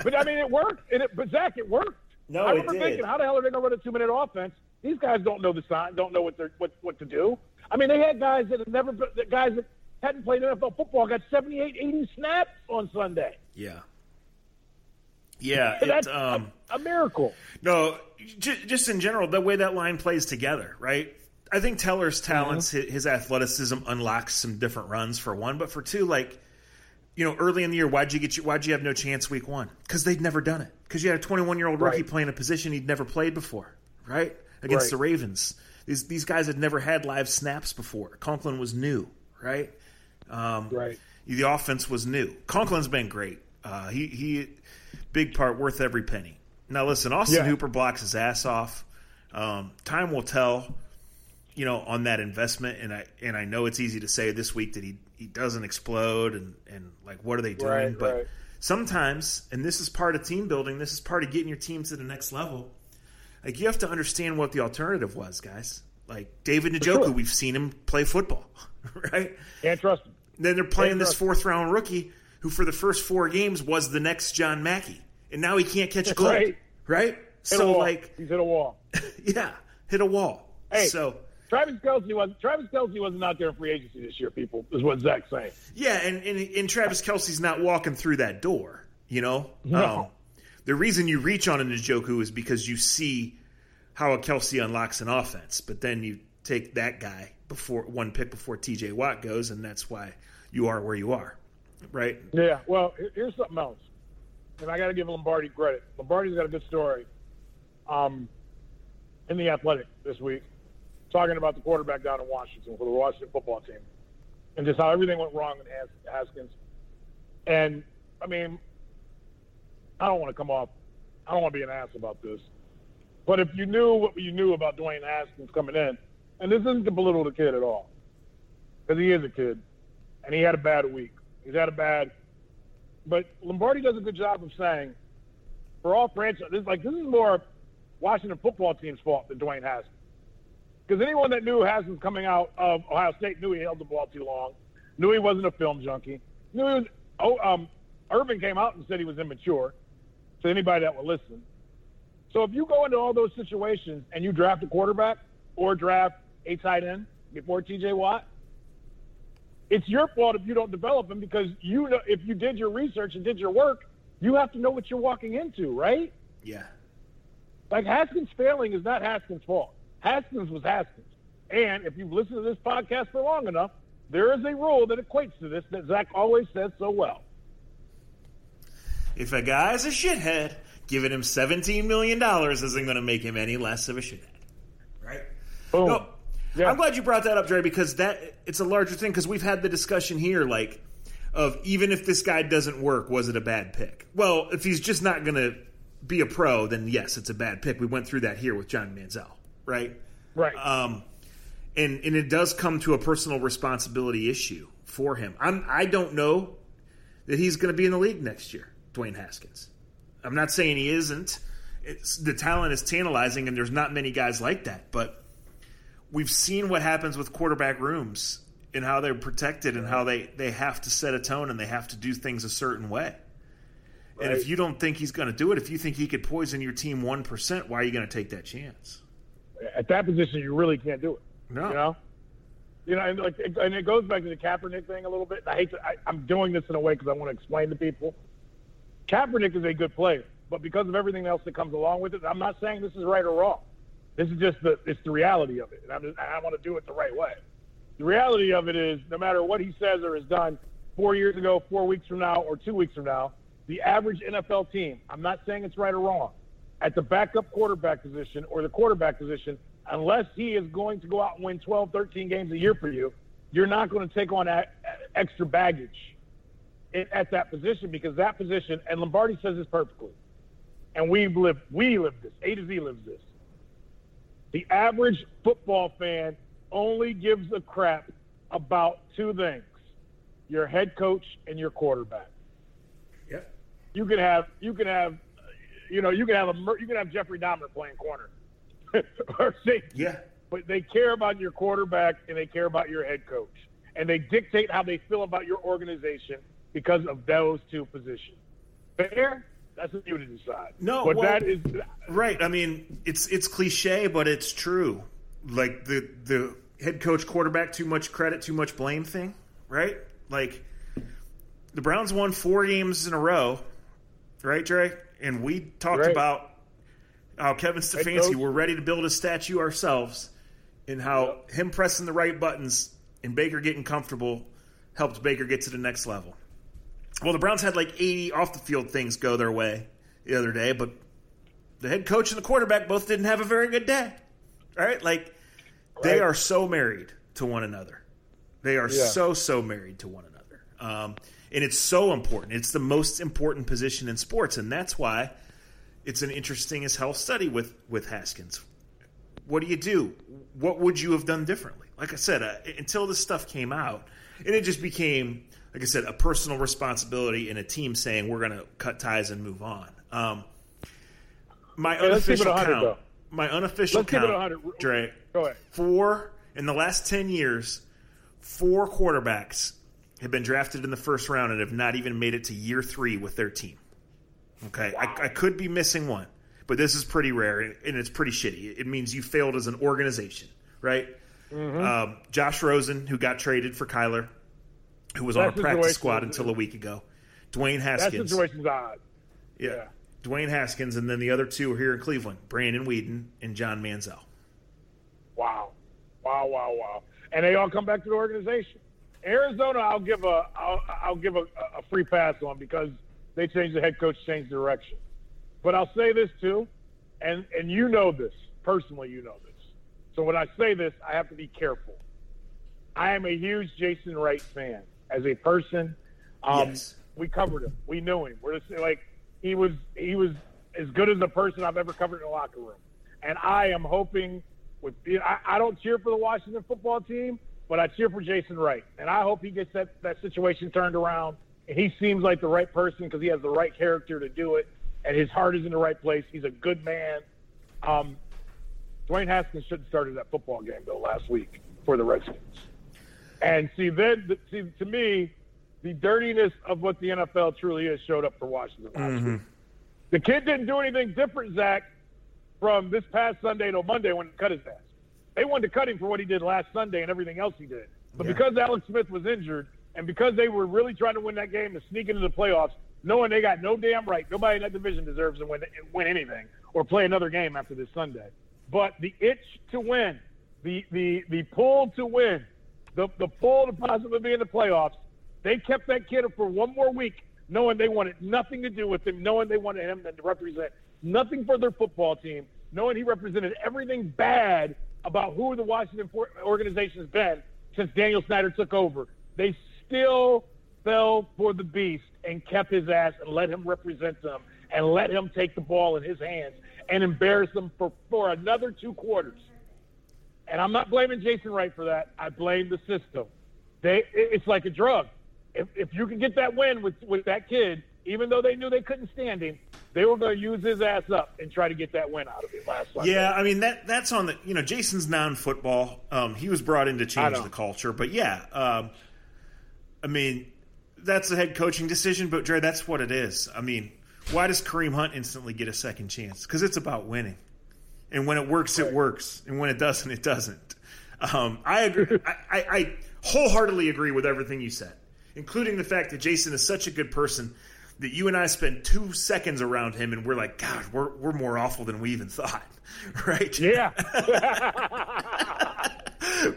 But I mean, it worked. And it, but Zach, it worked. No, I remember it did. Thinking, how the hell are they going to run a two-minute offense? These guys don't know the sign, don't know what they're what what to do. I mean, they had guys that had never that guys that. hadn't played N F L football, got seventy-eight, eighty snaps on Sunday. Yeah. Yeah. So that's it, um, a, a miracle. No, j- just in general, the way that line plays together, right? I think Teller's talents, mm-hmm. his athleticism unlocks some different runs for one. But for two, like, you know, early in the year, why'd you get you, why'd you have no chance week one? Because they'd never done it. Because you had a twenty-one-year-old rookie right. playing a position he'd never played before, right? Against right. the Ravens. These, these guys had never had live snaps before. Conklin was new, right? Um, right. The offense was new. Conklin's been great. Uh, he, he, big part, worth every penny. Now, listen, Austin yeah. Hooper blocks his ass off. Um, time will tell, you know, on that investment. And I and I know it's easy to say this week that he, he doesn't explode and, and, like, what are they doing? Right, but right. sometimes, and this is part of team building, this is part of getting your team to the next level, like, you have to understand what the alternative was, guys. Like, David Njoku, sure. we've seen him play football, right? Can't trust him. Then they're playing this fourth-round rookie who for the first four games was the next John Mackey. And now he can't catch a cold, right? right? So, like – he's hit a wall. yeah, hit a wall. Hey, so, Travis Kelce wasn't Travis Kelce wasn't out there in free agency this year, people, is what Zach's saying. Yeah, and, and, and Travis Kelce's not walking through that door, you know? No. Um, the reason you reach on a Njoku is because you see how a Kelce unlocks an offense, but then you take that guy before one pick before T J Watt goes, and that's why you are where you are, right? Yeah, well, here's something else, and I got to give Lombardi credit. Lombardi's got a good story. Um, in The Athletic this week talking about the quarterback down in Washington for the Washington football team and just how everything went wrong in Haskins. And, I mean, I don't want to come off – I don't want to be an ass about this. But if you knew what you knew about Dwayne Haskins coming in, and this isn't to belittle the kid at all because he is a kid, and he had a bad week. He's had a bad – but Lombardi does a good job of saying, for all franchises, like, this is more Washington football team's fault than Dwayne Haskins. Because anyone that knew Haskins coming out of Ohio State knew he held the ball too long, knew he wasn't a film junkie, knew he was oh, – um, Urban came out and said he was immature to anybody that would listen. So if you go into all those situations and you draft a quarterback or draft a tight end before T J Watt, it's your fault if you don't develop him because you know, if you did your research and did your work, you have to know what you're walking into, right? Yeah. Like, Haskins failing is not Haskins' fault. Haskins was Haskins. And if you've listened to this podcast for long enough, there is a rule that equates to this that Zach always says so well. If a guy's a shithead, giving him seventeen million dollars isn't going to make him any less of a shithead, right? Boom. No, yeah. I'm glad you brought that up, Dre, because that it's a larger thing because we've had the discussion here, like, of even if this guy doesn't work, was it a bad pick? Well, if he's just not going to be a pro, then yes, it's a bad pick. We went through that here with John Manziel, right? Right. Um, and, and it does come to a personal responsibility issue for him. I'm, I don't know that he's going to be in the league next year. Dwayne Haskins. I'm not saying he isn't. It's, the talent is tantalizing, and there's not many guys like that. But we've seen what happens with quarterback rooms and how they're protected and how they, they have to set a tone and they have to do things a certain way. Right. And if you don't think he's going to do it, if you think he could poison your team one percent, why are you going to take that chance? At that position, you really can't do it. No. You know? You know, and, like, and it goes back to the Kaepernick thing a little bit. I hate to, I, I'm doing this in a way because I want to explain to people. Kaepernick is a good player, but because of everything else that comes along with it, I'm not saying this is right or wrong. This is just the it's the reality of it, and I'm just, I want to do it the right way. The reality of it is, no matter what he says or has done four years ago, four weeks from now, or two weeks from now, the average N F L team, I'm not saying it's right or wrong, at the backup quarterback position or the quarterback position, unless he is going to go out and win twelve, thirteen games a year for you, you're not going to take on that extra baggage at that position, because that position, and Lombardi says this perfectly, and we live we live this, A to Z lives this. The average football fan only gives a crap about two things: your head coach and your quarterback. Yeah. You can have you can have you know you can have a you can have Jeffrey Dahmer playing corner or safety. Yeah. But they care about your quarterback and they care about your head coach, and they dictate how they feel about your organization because of those two positions. Fair? That's what you to decide. No, but well, that is right. I mean, it's it's cliche, but it's true. Like the the head coach quarterback, too much credit, too much blame thing, right? Like the Browns won four games in a row, right, Dre? And we talked right. about how Kevin Stefanski, we're ready to build a statue ourselves, and how yep. him pressing the right buttons and Baker getting comfortable helped Baker get to the next level. Well, the Browns had like eighty off-the-field things go their way the other day, but the head coach and the quarterback both didn't have a very good day, right? Like, right. they are so married to one another. They are yeah. so, so married to one another. Um, and it's so important. It's the most important position in sports, and that's why it's an interesting as hell study with, with Haskins. What do you do? What would you have done differently? Like I said, uh, until this stuff came out, and it just became – like I said, a personal responsibility and a team saying we're going to cut ties and move on. Um, my, yeah, unofficial count, my unofficial let's count, my unofficial count, Dre, Go ahead. four in the last ten years, four quarterbacks have been drafted in the first round and have not even made it to year three with their team. Okay, wow. I, I could be missing one, but this is pretty rare and it's pretty shitty. It means you failed as an organization, right? Mm-hmm. Um, Josh Rosen, who got traded for Kyler, who was that on a practice squad until a week ago. Dwayne Haskins. That situation's odd. Yeah. yeah. Dwayne Haskins, and then the other two are here in Cleveland, Brandon Weeden and John Manziel. Wow. Wow, wow, wow. And they all come back to the organization. Arizona, I'll give a I'll, I'll give a, a free pass on because they changed the head coach, changed the direction. But I'll say this too, and, and you know this. Personally, you know this. So when I say this, I have to be careful. I am a huge Jason Wright fan as a person. Um, yes. We covered him. We knew him. We're just, like he was he was as good as a person I've ever covered in the locker room. And I am hoping with I, I don't cheer for the Washington football team, but I cheer for Jason Wright. And I hope he gets that, that situation turned around. And he seems like the right person because he has the right character to do it. And his heart is in the right place. He's a good man. Um, Dwayne Haskins should have started that football game, though, last week for the Redskins. And see, then, see, to me, the dirtiness of what the N F L truly is showed up for Washington last mm-hmm. week. The kid didn't do anything different, Zach, from this past Sunday to Monday when he cut his ass. They wanted to cut him for what he did last Sunday and everything else he did. But yeah. because Alex Smith was injured and because they were really trying to win that game and sneak into the playoffs, knowing they got no damn right, nobody in that division deserves to win, win anything or play another game after this Sunday. But the itch to win, the the the pull to win, the, the pull to possibly be in the playoffs, they kept that kid for one more week knowing they wanted nothing to do with him, knowing they wanted him to represent nothing for their football team, knowing he represented everything bad about who the Washington organization has been since Daniel Snyder took over. They still fell for the beast and kept his ass and let him represent them and let him take the ball in his hands and embarrass them for, for another two quarters. And I'm not blaming Jason Wright for that. I blame the system. They, it's like a drug. If, if you can get that win with, with that kid, even though they knew they couldn't stand him, they were going to use his ass up and try to get that win out of him last Sunday. Yeah, I mean, that that's on the – you know, Jason's non-football. Um, he was brought in to change the culture. But, yeah, um, I mean, that's a head coaching decision. But, Dre, that's what it is. I mean, why does Kareem Hunt instantly get a second chance? Because it's about winning. And when it works, right. it works. And when it doesn't, it doesn't. Um, I agree. I, I, I wholeheartedly agree with everything you said, including the fact that Jason is such a good person – that you and I spend two seconds around him and we're like, God, we're we're more awful than we even thought, right? Yeah.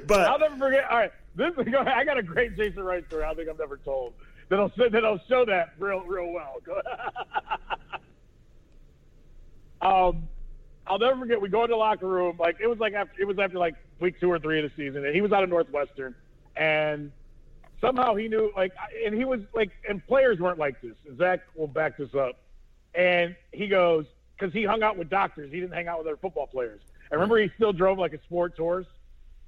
But I'll never forget. All right, this is going, I got a great Jason Wright story. I don't think I've never told. Then I'll then I'll show that real real well. um, I'll never forget. We go into the locker room. Like it was like after it was after like week two or three of the season, and he was out of Northwestern, and. Somehow he knew, like, and he was, like, and players weren't like this. Zach will back this up. And he goes, because he hung out with doctors. He didn't hang out with other football players. I remember he still drove, like, a sports horse.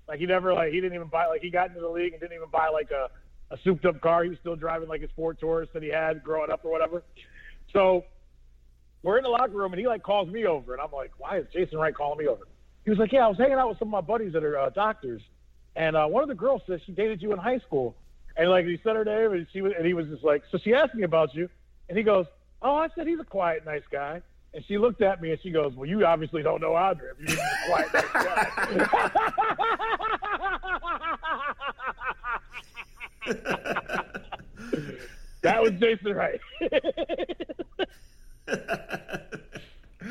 Like, he never, like, he didn't even buy, like, he got into the league and didn't even buy, like, a, a souped-up car. He was still driving, like, a sports horse that he had growing up or whatever. So we're in the locker room, and he, like, calls me over. And I'm like, why is Jason Wright calling me over? He was like, yeah, I was hanging out with some of my buddies that are uh, doctors. And uh, one of the girls said she dated you in high school. And, like, he said her name, and, she was, and he was just like, so she asked me about you. And he goes, oh, I said he's a quiet, nice guy. And she looked at me, and she goes, well, you obviously don't know Andre if you're a quiet, nice guy. That was Jason Wright.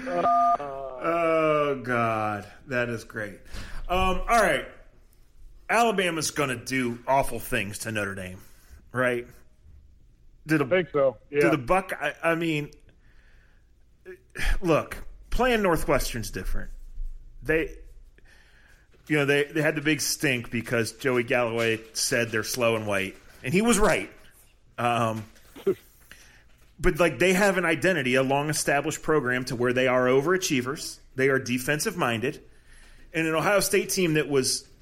uh, oh, God. That is great. Um, all right. Alabama's going to do awful things to Notre Dame, right? Did a, I think so, yeah. Do the Buck I, I mean, look, playing Northwestern's different. They, you know, they, they had the big stink because Joey Galloway said they're slow and white, and he was right. Um, but, like, they have an identity, a long-established program to where they are overachievers. They are defensive-minded. And an Ohio State team that was –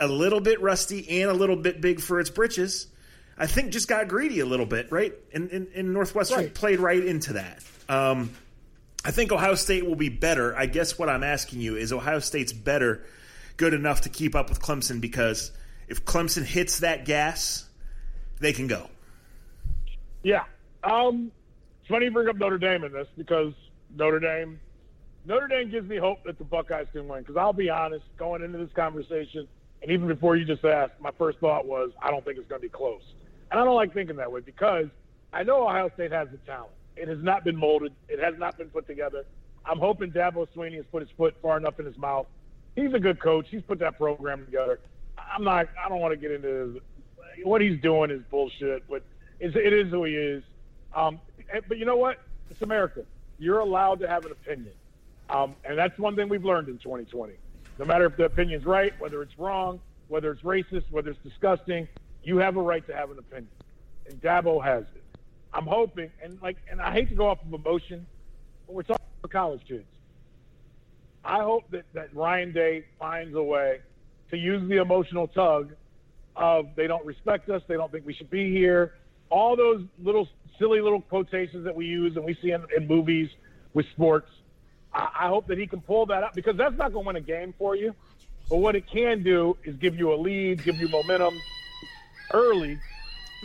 a little bit rusty and a little bit big for its britches, I think just got greedy a little bit, right? And, and, and Northwestern right. played right into that. Um, I think Ohio State will be better. I guess what I'm asking you is Ohio State's better good enough to keep up with Clemson because if Clemson hits that gas, they can go. Yeah. Um, it's funny you bring up Notre Dame in this because Notre Dame Notre Dame gives me hope that the Buckeyes can win because I'll be honest, going into this conversation – and even before you just asked, my first thought was, I don't think it's going to be close. And I don't like thinking that way because I know Ohio State has the talent. It has not been molded. It has not been put together. I'm hoping Dabo Swinney has put his foot far enough in his mouth. He's a good coach. He's put that program together. I'm not – I don't want to get into his, what he's doing is bullshit, but it's, it is who he is. Um, but you know what? It's America. You're allowed to have an opinion. Um, and that's one thing we've learned in twenty twenty. No matter if the opinion's right, whether it's wrong, whether it's racist, whether it's disgusting, you have a right to have an opinion. And Dabo has it. I'm hoping, and like, and I hate to go off of emotion, but we're talking about college kids. I hope that, that Ryan Day finds a way to use the emotional tug of they don't respect us, they don't think we should be here. All those little silly little quotations that we use and we see in, in movies with sports, I, I hope that he can pull that up, because that's not going to win a game for you. But what it can do is give you a lead, give you momentum early.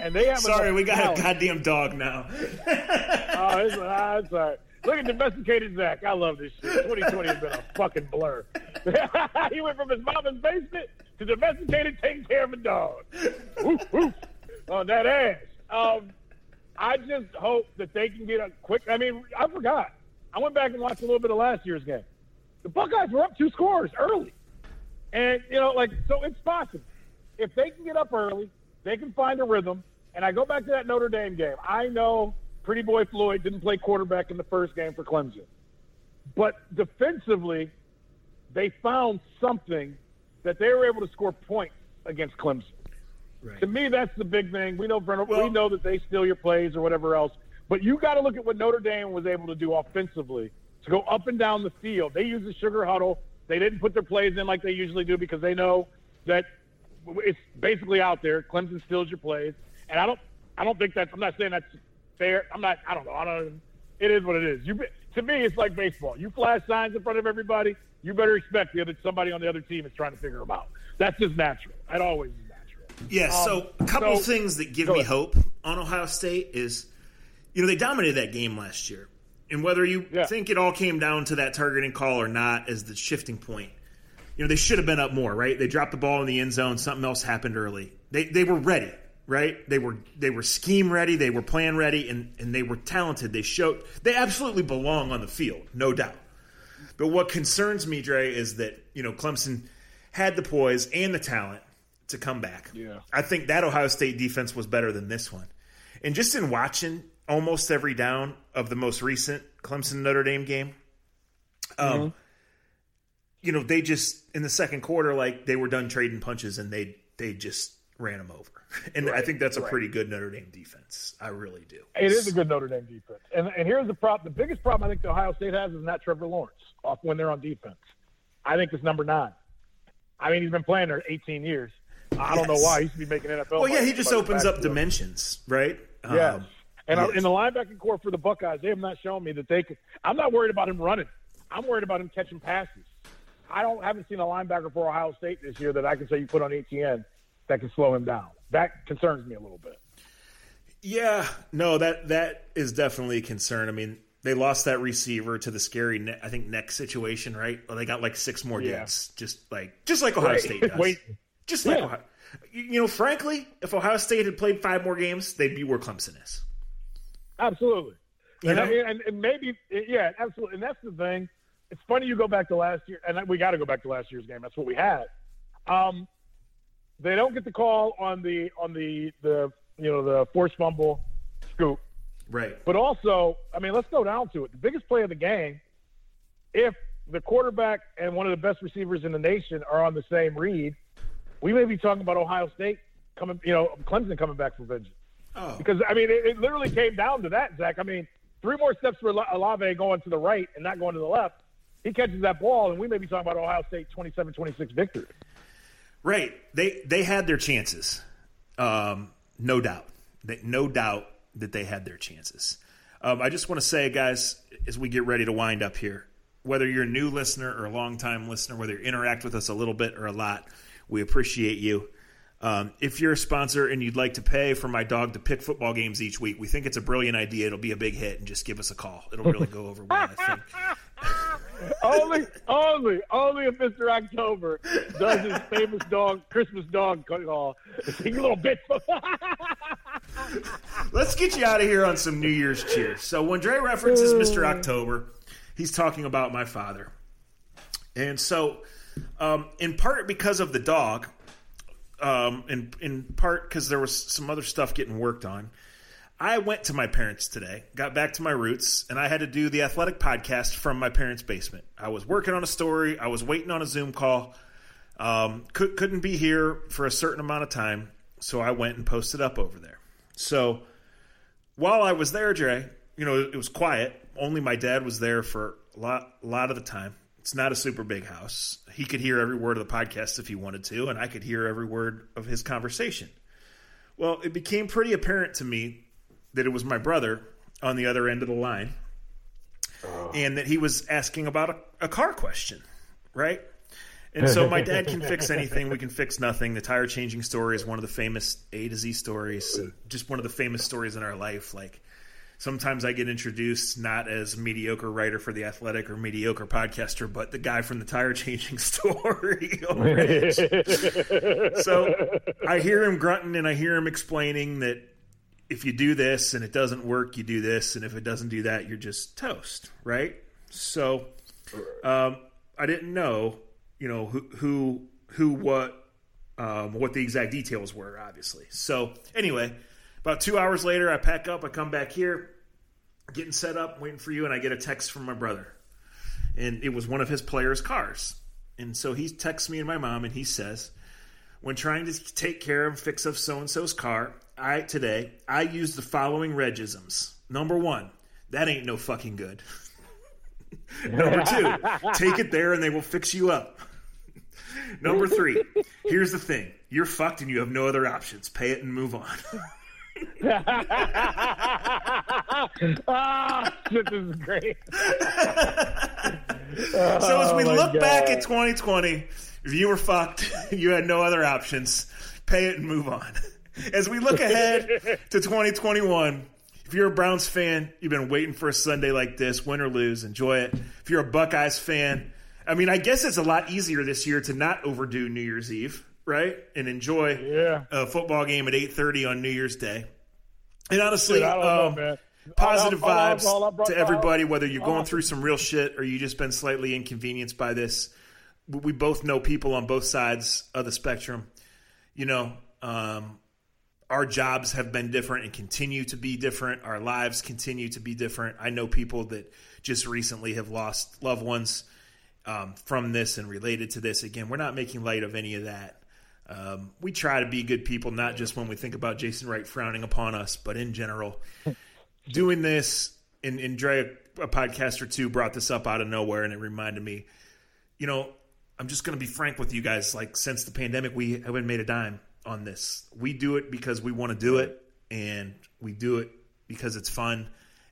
And they have Sorry, we got talent. A goddamn dog now. Oh, it's, uh, it's all right. Look at domesticated Zach. I love this shit. twenty twenty has been a fucking blur. He went from his mama's basement to domesticated taking care of a dog. Woof, woof. On that ass. Um, I just hope that they can get a quick – I mean, I forgot. I went back and watched a little bit of last year's game. The Buckeyes were up two scores early. And, you know, like, so it's possible. If they can get up early, they can find a rhythm. And I go back to that Notre Dame game. I know Pretty Boy Floyd didn't play quarterback in the first game for Clemson. But defensively, they found something that they were able to score points against Clemson. Right. To me, that's the big thing. We know well, we know that they steal your plays or whatever else. But you got to look at what Notre Dame was able to do offensively to go up and down the field. They used the sugar huddle. They didn't put their plays in like they usually do because they know that it's basically out there. Clemson steals your plays. And I don't I don't think that's – I'm not saying that's fair. I'm not – I don't know. I don't, it is what it is. You, to me, it's like baseball. You flash signs in front of everybody, you better expect the other, somebody on the other team is trying to figure them out. That's just natural. That always is. Yeah, so a couple um, so, things that give me hope on Ohio State is, you know, they dominated that game last year. And whether you yeah. think it all came down to that targeting call or not is the shifting point. You know, they should have been up more, right? They dropped the ball in the end zone. Something else happened early. They they were ready, right? They were they were scheme ready. They were plan ready, and, and they were talented. They showed they absolutely belong on the field, no doubt. But what concerns me, Dre, is that, you know, Clemson had the poise and the talent to come back. Yeah. I think that Ohio State defense was better than this one. And just in watching almost every down of the most recent Clemson-Notre Dame game, um, mm-hmm. you know, they just, in the second quarter, like, they were done trading punches and they they just ran them over. And right. I think that's a right. pretty good Notre Dame defense. I really do. It is a good Notre Dame defense. And and here's the problem. The biggest problem I think the Ohio State has is not Trevor Lawrence off when they're on defense. I think it's number nine. I mean, he's been playing there eighteen years. I don't yes. know why. He should be making N F L. Well, yeah, he just opens up dimensions, right? Yeah. Um, and yes. I, in the linebacking corps for the Buckeyes, they have not shown me that they could – I'm not worried about him running. I'm worried about him catching passes. I don't haven't seen a linebacker for Ohio State this year that I can say you put on E T N that can slow him down. That concerns me a little bit. Yeah. No, that that is definitely a concern. I mean, they lost that receiver to the scary, ne- I think, neck situation, right? Well, they got like six more yeah. dudes, just like just like Ohio right. State does. Wait. Just like yeah. Ohio, you know, frankly, if Ohio State had played five more games, they'd be where Clemson is. Absolutely. You and, I mean, and, and maybe, yeah, absolutely. And that's the thing. It's funny you go back to last year, and we got to go back to last year's game. That's what we had. Um, they don't get the call on the on the the you know the forced fumble scoop, right? But also, I mean, let's go down to it. The biggest play of the game, if the quarterback and one of the best receivers in the nation are on the same read, we may be talking about Ohio State coming, you know, Clemson coming back from vengeance. Oh. Because, I mean, it, it literally came down to that, Zach. I mean, three more steps for Olave going to the right and not going to the left. He catches that ball, and we may be talking about Ohio State twenty-seven twenty-six victory. Right. They they had their chances, um, no doubt. They, no doubt that they had their chances. Um, I just want to say, guys, as we get ready to wind up here, whether you're a new listener or a longtime listener, whether you interact with us a little bit or a lot, we appreciate you. Um, if you're a sponsor and you'd like to pay for my dog to pick football games each week, we think it's a brilliant idea. It'll be a big hit, and just give us a call. It'll really go over well, I think. only, only, only if Mister October does his famous dog, Christmas dog call. You little bitch. Let's get you out of here on some New Year's cheers. So when Dre references Mister October, he's talking about my father. And so – Um, in part because of the dog, um, in, in part because there was some other stuff getting worked on, I went to my parents today, got back to my roots, and I had to do the Athletic podcast from my parents' basement. I was working on a story. I was waiting on a Zoom call. Um, could, couldn't be here for a certain amount of time, so I went and posted up over there. So while I was there, Dre, you know, it was quiet. Only my dad was there for a lot, a lot of the time. It's not a super big house. He could hear every word of the podcast if he wanted to, and I could hear every word of his conversation. Well, it became pretty apparent to me that it was my brother on the other end of the line, oh. and that he was asking about a, a car question, right? And so my dad can fix anything. We can fix nothing. The tire changing story is one of the famous A to Z stories, just one of the famous stories in our life. Like, sometimes I get introduced not as mediocre writer for The Athletic or mediocre podcaster, but the guy from the tire changing story. So I hear him grunting and I hear him explaining that if you do this and it doesn't work, you do this. And if it doesn't do that, you're just toast. Right. So um, I didn't know, you know, who, who, who, what, um, what the exact details were, obviously. So anyway, about two hours later, I pack up, I come back here, getting set up, waiting for you. And I get a text from my brother, and it was one of his players' cars. And so he texts me and my mom, and he says, when trying to take care of and fix up so-and-so's car, I today, I used the following regisms. Number one, that ain't no fucking good. Number two, take it there and they will fix you up. Number three, here's the thing. You're fucked and you have no other options. Pay it and move on. Oh, this is great. So as we oh look God. back at twenty twenty, if you were fucked, you had no other options. Pay it and move on. As we look ahead to twenty twenty-one, if you're a Browns fan, you've been waiting for a Sunday like this, win or lose, enjoy it. If you're a Buckeyes fan, I mean, I guess it's a lot easier this year to not overdo New Year's Eve, right? And enjoy yeah. a football game at eight thirty on New Year's Day. And honestly, Dude, um, know, positive all vibes all up, all up, to everybody, whether you're going through some real shit or you've just been slightly inconvenienced by this. We both know people on both sides of the spectrum, you know, um, our jobs have been different and continue to be different. Our lives continue to be different. I know people that just recently have lost loved ones um, from this and related to this. Again, we're not making light of any of that. Um, we try to be good people, not just when we think about Jason Wright frowning upon us, but in general. Doing this, and, and Dre, a podcast or two, brought this up out of nowhere, and it reminded me, you know, I'm just going to be frank with you guys. Like, since the pandemic, we haven't made a dime on this. We do it because we want to do it, and we do it because it's fun.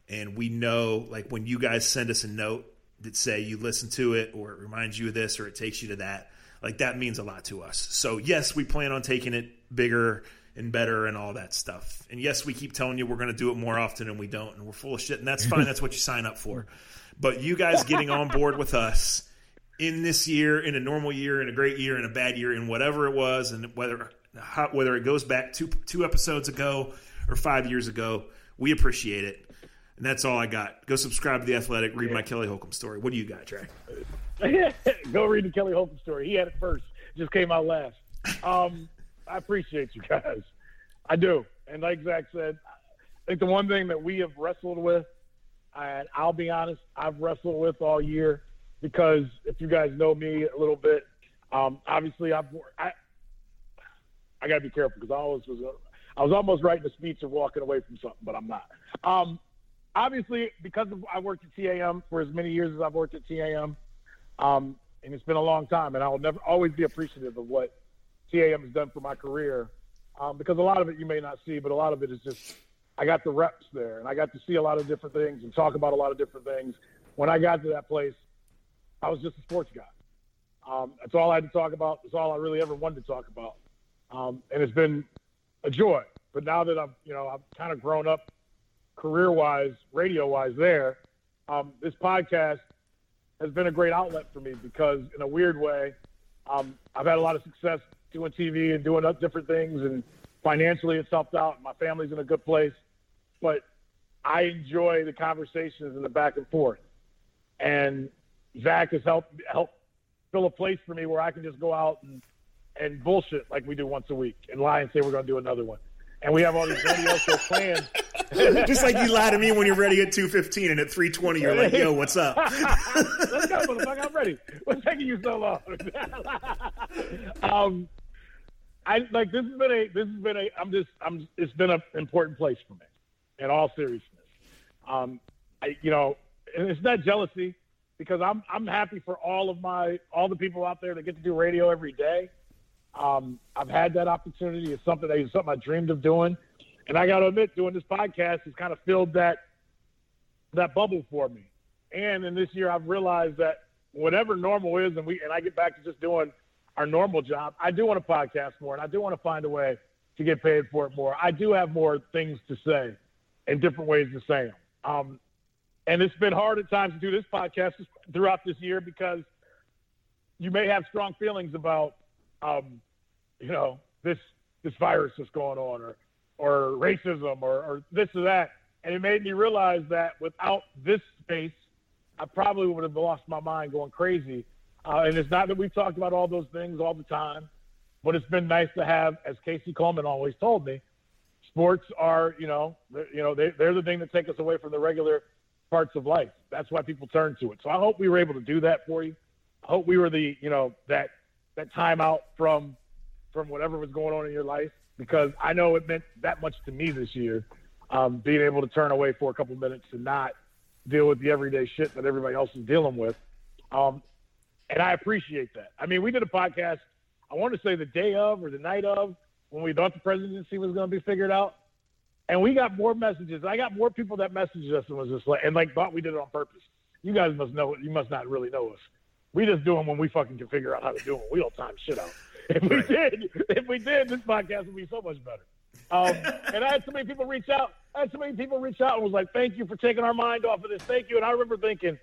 And we know, like, when you guys send us a note that say you listen to it, or it reminds you of this, or it takes you to that, like, that means a lot to us. So yes, we plan on taking it bigger and better and all that stuff. And yes, we keep telling you we're going to do it more often, and we don't, and we're full of shit, and that's fine. That's what you sign up for. But you guys getting on board with us in this year, in a normal year, in a great year, in a bad year, in whatever it was, and whether How, whether it goes back two, two episodes ago or five years ago, we appreciate it. And that's all I got. Go subscribe to The Athletic. Read yeah. my Kelly Holcomb story. What do you got, Trey? Go read the Kelly Holcomb story. He had it first. Just came out last. Um, I appreciate you guys. I do. And like Zach said, I think the one thing that we have wrestled with, and I'll be honest, I've wrestled with all year, because if you guys know me a little bit, um, obviously I've I, – I got to be careful, because I always was I was almost writing a speech and walking away from something, but I'm not. Um, obviously, because of, I worked at T A M for as many years as I've worked at T A M, um, and it's been a long time, and I'll never always be appreciative of what T A M has done for my career, um, because a lot of it you may not see, but a lot of it is just I got the reps there, and I got to see a lot of different things and talk about a lot of different things. When I got to that place, I was just a sports guy. Um, that's all I had to talk about. That's all I really ever wanted to talk about. Um, and it's been a joy. But now that I've, you know, I've kind of grown up career-wise, radio-wise there, um, this podcast has been a great outlet for me, because in a weird way, um, I've had a lot of success doing T V and doing different things, and financially it's helped out. My family's in a good place. But I enjoy the conversations and the back and forth. And Zach has helped, helped fill a place for me where I can just go out and and bullshit like we do once a week and lie and say we're going to do another one. And we have all these radio show plans Just like you lie to me when you're ready at two fifteen and at three twenty you're like, yo, what's up? Let's go, motherfucker. I'm ready. What's taking you so long? um, I like this has been a this has been a I'm just I'm it's been an important place for me. In all seriousness, um, I you know, and it's not jealousy because I'm I'm happy for all of my all the people out there that get to do radio every day. Um, I've had that opportunity. It's something that it's something I dreamed of doing. And I got to admit, doing this podcast has kind of filled that that bubble for me. And in this year, I've realized that whatever normal is, and we and I get back to just doing our normal job, I do want to podcast more, and I do want to find a way to get paid for it more. I do have more things to say and different ways to say them. Um, and it's been hard at times to do this podcast throughout this year because you may have strong feelings about, um, you know, this this virus that's going on or, or racism or, or this or that. And it made me realize that without this space, I probably would have lost my mind going crazy. Uh, and it's not that we've talked about all those things all the time, but it's been nice to have, as Casey Coleman always told me, sports are, you know, you know they, they're the thing that take us away from the regular parts of life. That's why people turn to it. So I hope we were able to do that for you. I hope we were the, you know, that that time out from from whatever was going on in your life, because I know it meant that much to me this year, um, being able to turn away for a couple minutes and not deal with the everyday shit that everybody else is dealing with. Um, and I appreciate that. I mean, we did a podcast, I want to say the day of or the night of, when we thought the presidency was going to be figured out. And we got more messages. I got more people that messaged us and was just like, and like thought we did it on purpose. You guys must know, you must not really know us. We just do them when we fucking can figure out how to do them. We don't time shit out. If we did, if we did, this podcast would be so much better. Um, and I had so many people reach out. I had so many people reach out and was like, thank you for taking our mind off of this. Thank you. And I remember thinking,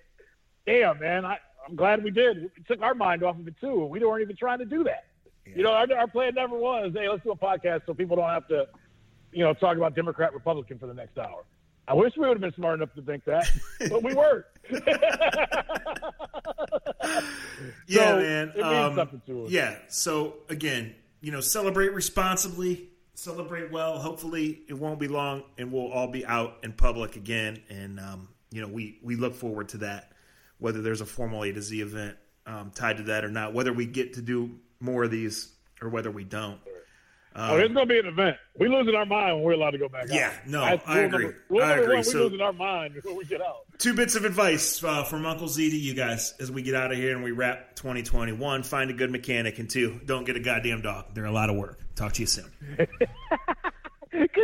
damn, man, I, I'm glad we did. It took our mind off of it too. And we weren't even trying to do that. Yeah. You know, our, our plan never was, hey, let's do a podcast so people don't have to, you know, talk about Democrat, Republican for the next hour. I wish we would have been smart enough to think that, but we weren't. Yeah, so, man. It means um, something to us. Yeah. So, again, you know, celebrate responsibly, celebrate well. Hopefully it won't be long and we'll all be out in public again. And, um, you know, we, we look forward to that, whether there's a formal A to Z event um, tied to that or not, whether we get to do more of these or whether we don't. Um, oh, it's going to be an event. We're losing our mind when we're allowed to go back yeah, out. Yeah, no, I agree. Number, I agree. We're so, losing our mind when we get out. Two bits of advice uh, from Uncle Z to you guys as we get out of here and we wrap twenty twenty. One, find a good mechanic. And two, don't get a goddamn dog. They're a lot of work. Talk to you soon.